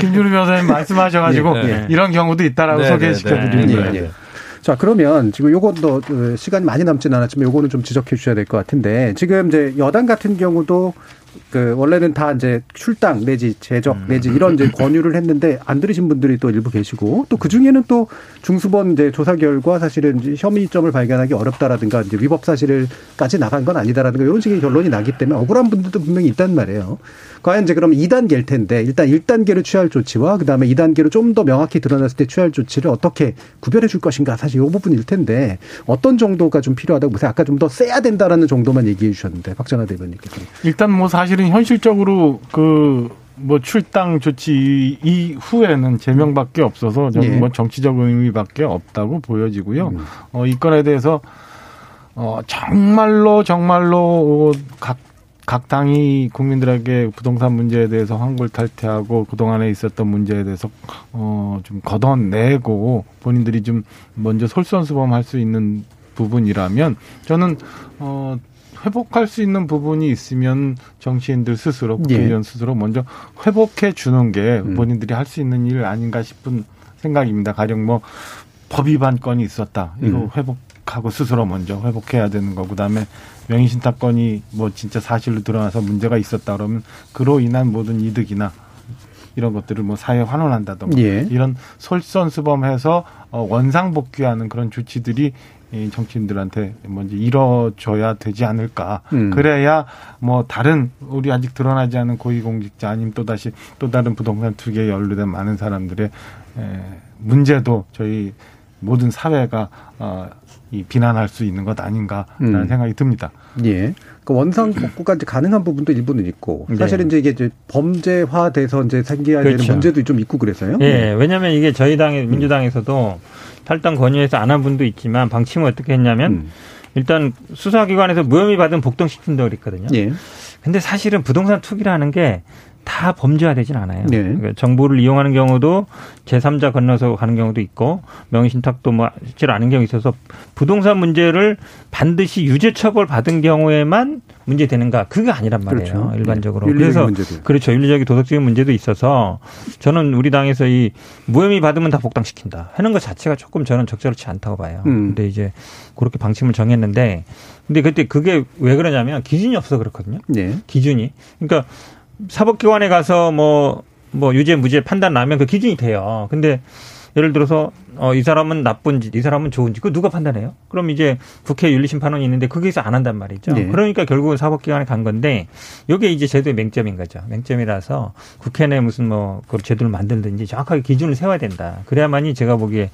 김준우 변호사님 말씀하셔가지고 네. 네. 이런 경우도 있다라고 네. 소개시켜드리는 네. 거예요. 네. 네. 자, 그러면 지금 요것도 시간이 많이 남지는 않았지만 요거는 좀 지적해 주셔야 될 것 같은데 지금 이제 여당 같은 경우도 그 원래는 다 이제 출당 내지 제적 내지 이런 이제 권유를 했는데 안 들으신 분들이 또 일부 계시고 또 그 중에는 또 중수본 이제 조사 결과 사실은 이제 혐의점을 발견하기 어렵다라든가 이제 위법 사실까지 나간 건 아니다라든가 이런 식의 결론이 나기 때문에 억울한 분들도 분명히 있단 말이에요. 과연 이제 그럼 이 단계일 텐데 일단 일 단계로 취할 조치와 그 다음에 이 단계로 좀 더 명확히 드러났을 때 취할 조치를 어떻게 구별해 줄 것인가 사실 이 부분일 텐데 어떤 정도가 좀 필요하다고 보세요. 아까 좀 더 세야 된다라는 정도만 얘기해 주셨는데 박정아 대변인께서 일단 뭐 사실 사실은 현실적으로 그 뭐 출당 조치 이후에는 제명밖에 없어서 저는 예. 뭐 정치적 의미밖에 없다고 보여지고요. 음. 어, 이 건에 대해서 어, 정말로 정말로 각, 각 당이 국민들에게 부동산 문제에 대해서 환골탈태하고 그동안에 있었던 문제에 대해서 어, 좀 걷어내고 본인들이 좀 먼저 솔선수범할 수 있는 부분이라면 저는 어. 회복할 수 있는 부분이 있으면 정치인들 스스로, 국회의원 예. 스스로 먼저 회복해 주는 게 본인들이 할 수 있는 일 아닌가 싶은 생각입니다. 가령 뭐 법 위반 건이 있었다. 이거 음. 회복하고 스스로 먼저 회복해야 되는 거고, 그다음에 명의신탁 건이 뭐 진짜 사실로 드러나서 문제가 있었다 그러면 그로 인한 모든 이득이나 이런 것들을 뭐 사회 환원한다든가 예. 이런 솔선수범해서 원상복귀하는 그런 조치들이 정치인들한테 먼저 이뤄져야 되지 않을까. 음. 그래야 뭐 다른 우리 아직 드러나지 않은 고위공직자 아니면 또다시 또 다른 부동산 투기에 연루된 많은 사람들의 문제도 저희 모든 사회가 이 비난할 수 있는 것 아닌가라는 음. 생각이 듭니다. 예. 그 원상 복구가 이제 가능한 부분도 일부는 있고 사실은 이제 이게 이제 범죄화돼서 이제 생겨야 그렇죠. 되는 문제도 좀 있고 그래서요. 예. 왜냐하면 이게 저희 당의 민주당에서도 탈당 권유해서 안 한 분도 있지만 방침을 어떻게 했냐면 음. 일단 수사기관에서 무혐의 받은 복동시킨다고 그랬거든요. 예. 근데 사실은 부동산 투기라는 게 다 범죄화되진 않아요. 네. 그러니까 정보를 이용하는 경우도 제삼자 건너서 가는 경우도 있고 명의신탁도 뭐 실제로 아는 경우 있어서 부동산 문제를 반드시 유죄 처벌 받은 경우에만 문제되는가 그게 아니란 말이에요. 그렇죠. 일반적으로 네. 그래서 문제도. 그렇죠. 윤리적인 도덕적인 문제도 있어서 저는 우리 당에서 이 무혐의 받으면 다 복당시킨다 하는 것 자체가 조금 저는 적절치 않다고 봐요. 음. 근데 이제 그렇게 방침을 정했는데 근데 그때 그게 왜 그러냐면 기준이 없어서 그렇거든요. 네. 기준이 그러니까. 사법기관에 가서 뭐, 뭐, 유죄, 무죄 판단 나면 그 기준이 돼요. 근데 예를 들어서, 어, 이 사람은 나쁜 짓, 이 사람은 좋은 짓, 그거 누가 판단해요? 그럼 이제 국회 윤리심판원이 있는데 거기서 안 한단 말이죠. 네. 그러니까 결국은 사법기관에 간 건데, 이게 이제 제도의 맹점인 거죠. 맹점이라서 국회 내 무슨 뭐, 그 제도를 만들든지 정확하게 기준을 세워야 된다. 그래야만이 제가 보기에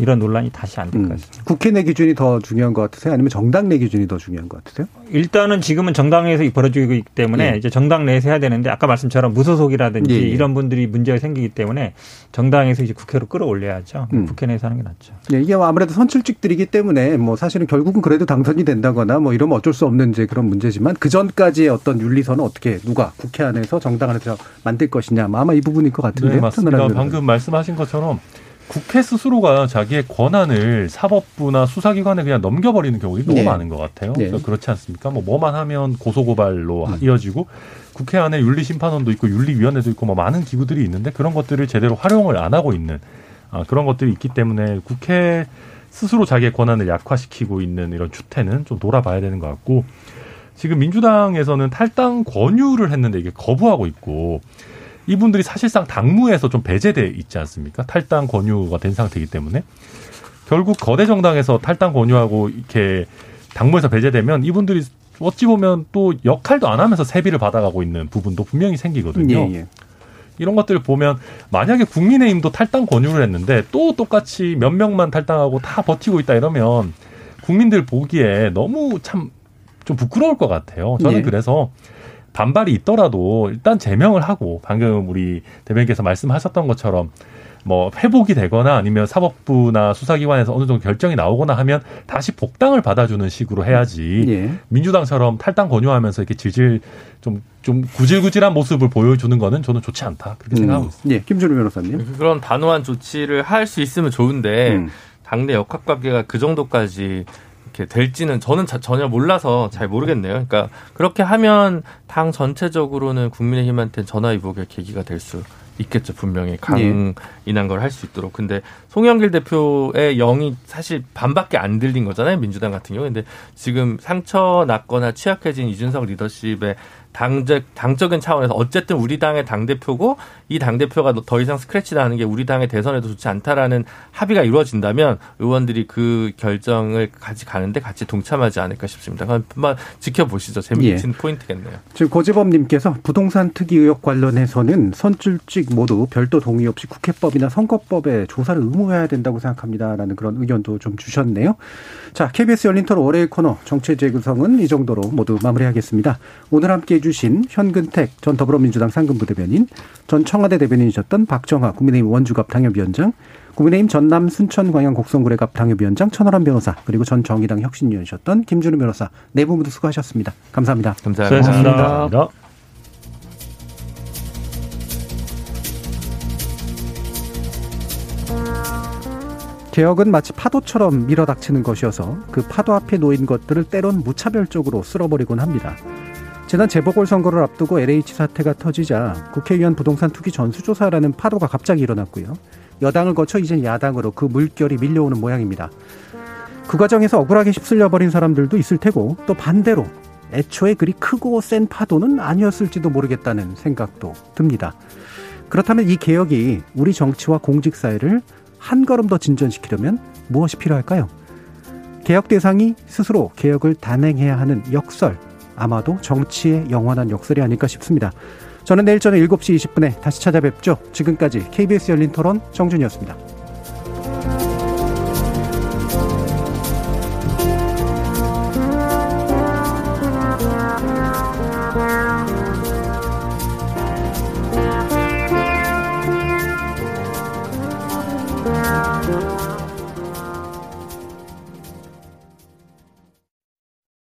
이런 논란이 다시 안 될 것 같습니다. 음. 국회 내 기준이 더 중요한 것 같으세요? 아니면 정당 내 기준이 더 중요한 것 같으세요? 일단은 지금은 정당 내에서 벌어지고 있기 때문에 예. 이제 정당 내에서 해야 되는데 아까 말씀처럼 무소속이라든지 예. 이런 분들이 문제가 생기기 때문에 정당에서 이제 국회로 끌어올려야죠. 음. 국회 내에서 하는 게 낫죠. 예, 이게 아무래도 선출직들이기 때문에 뭐 사실은 결국은 그래도 당선이 된다거나 뭐 이러면 어쩔 수 없는 이제 그런 문제지만 그 전까지의 어떤 윤리선은 어떻게 누가 국회 안에서 정당 안에서 만들 것이냐 아마 이 부분일 것 같은데요. 네, 맞습니다. 방금 말씀하신 것처럼 국회 스스로가 자기의 권한을 사법부나 수사기관에 그냥 넘겨버리는 경우가 너무 네. 많은 것 같아요. 네. 그래서 그렇지 않습니까? 뭐 뭐만 하면 고소고발로 음. 이어지고 국회 안에 윤리심판원도 있고 윤리위원회도 있고 뭐 많은 기구들이 있는데 그런 것들을 제대로 활용을 안 하고 있는 아, 그런 것들이 있기 때문에 국회 스스로 자기의 권한을 약화시키고 있는 이런 추태는 좀 돌아봐야 되는 것 같고 지금 민주당에서는 탈당 권유를 했는데 이게 거부하고 있고 이분들이 사실상 당무에서 좀 배제돼 있지 않습니까? 탈당 권유가 된 상태이기 때문에. 결국 거대 정당에서 탈당 권유하고 이렇게 당무에서 배제되면 이분들이 어찌 보면 또 역할도 안 하면서 세비를 받아가고 있는 부분도 분명히 생기거든요. 예, 예. 이런 것들을 보면 만약에 국민의힘도 탈당 권유를 했는데 또 똑같이 몇 명만 탈당하고 다 버티고 있다 이러면 국민들 보기에 너무 참 좀 부끄러울 것 같아요. 저는 예. 그래서. 반발이 있더라도 일단 제명을 하고 방금 우리 대변인께서 말씀하셨던 것처럼 뭐 회복이 되거나 아니면 사법부나 수사기관에서 어느 정도 결정이 나오거나 하면 다시 복당을 받아주는 식으로 해야지 예. 민주당처럼 탈당 권유하면서 이렇게 질질 좀, 좀 구질구질한 모습을 보여주는 거는 저는 좋지 않다 그렇게 음. 생각하고 있습니다. 예. 김준우 변호사님. 그런 단호한 조치를 할 수 있으면 좋은데 음. 당내 역학관계가 그 정도까지 될지는 저는 자, 전혀 몰라서 잘 모르겠네요. 그러니까 그렇게 하면 당 전체적으로는 국민의힘한테 전화위복의 계기가 될 수 있겠죠. 분명히 강인한 걸 할 수 있도록. 근데 송영길 대표의 영이 사실 반밖에 안 들린 거잖아요. 민주당 같은 경우에. 근데 지금 상처 났거나 취약해진 이준석 리더십의 당적, 당적인 차원에서 어쨌든 우리 당의 당대표고 이 당대표가 더 이상 스크래치 나는 게 우리 당의 대선에도 좋지 않다라는 합의가 이루어진다면 의원들이 그 결정을 같이 가는데 같이 동참하지 않을까 싶습니다. 한번 지켜보시죠. 재미있는 예. 포인트겠네요. 지금 고재범님께서 부동산 특이 의혹 관련해서는 선출직 모두 별도 동의 없이 국회법이나 선거법에 조사를 의무해야 된다고 생각합니다라는 그런 의견도 좀 주셨네요. 자, 케이비에스 열린토론 월요일 코너 정치의 재구성은 이 정도로 모두 마무리하겠습니다. 오늘 함께 주신 현근택 전 더불어민주당 상근부 대변인, 전 청와대 대변인이셨던 박정아 국민의힘 원주갑 당협위원장, 국민의힘 전남 순천 광양 곡성구례갑 당협위원장 천하람 변호사, 그리고 전 정의당 혁신위원이셨던 김준우 변호사 네 분 모두 수고하셨습니다. 감사합니다. 감사합니다. 수고하셨습니다. 감사합니다. 개혁은 마치 파도처럼 밀어닥치는 것이어서 그 파도 앞에 놓인 것들을 때론 무차별적으로 쓸어버리곤 합니다. 지난 재보궐선거를 앞두고 엘에이치 사태가 터지자 국회의원 부동산 투기 전수조사라는 파도가 갑자기 일어났고요. 여당을 거쳐 이제 야당으로 그 물결이 밀려오는 모양입니다. 그 과정에서 억울하게 휩쓸려버린 사람들도 있을 테고 또 반대로 애초에 그리 크고 센 파도는 아니었을지도 모르겠다는 생각도 듭니다. 그렇다면 이 개혁이 우리 정치와 공직사회를 한 걸음 더 진전시키려면 무엇이 필요할까요? 개혁 대상이 스스로 개혁을 단행해야 하는 역설, 아마도 정치의 영원한 역설이 아닐까 싶습니다. 저는 내일 저녁 일곱 시 이십 분에 다시 찾아뵙죠. 지금까지 케이비에스 열린토론 정준이었습니다.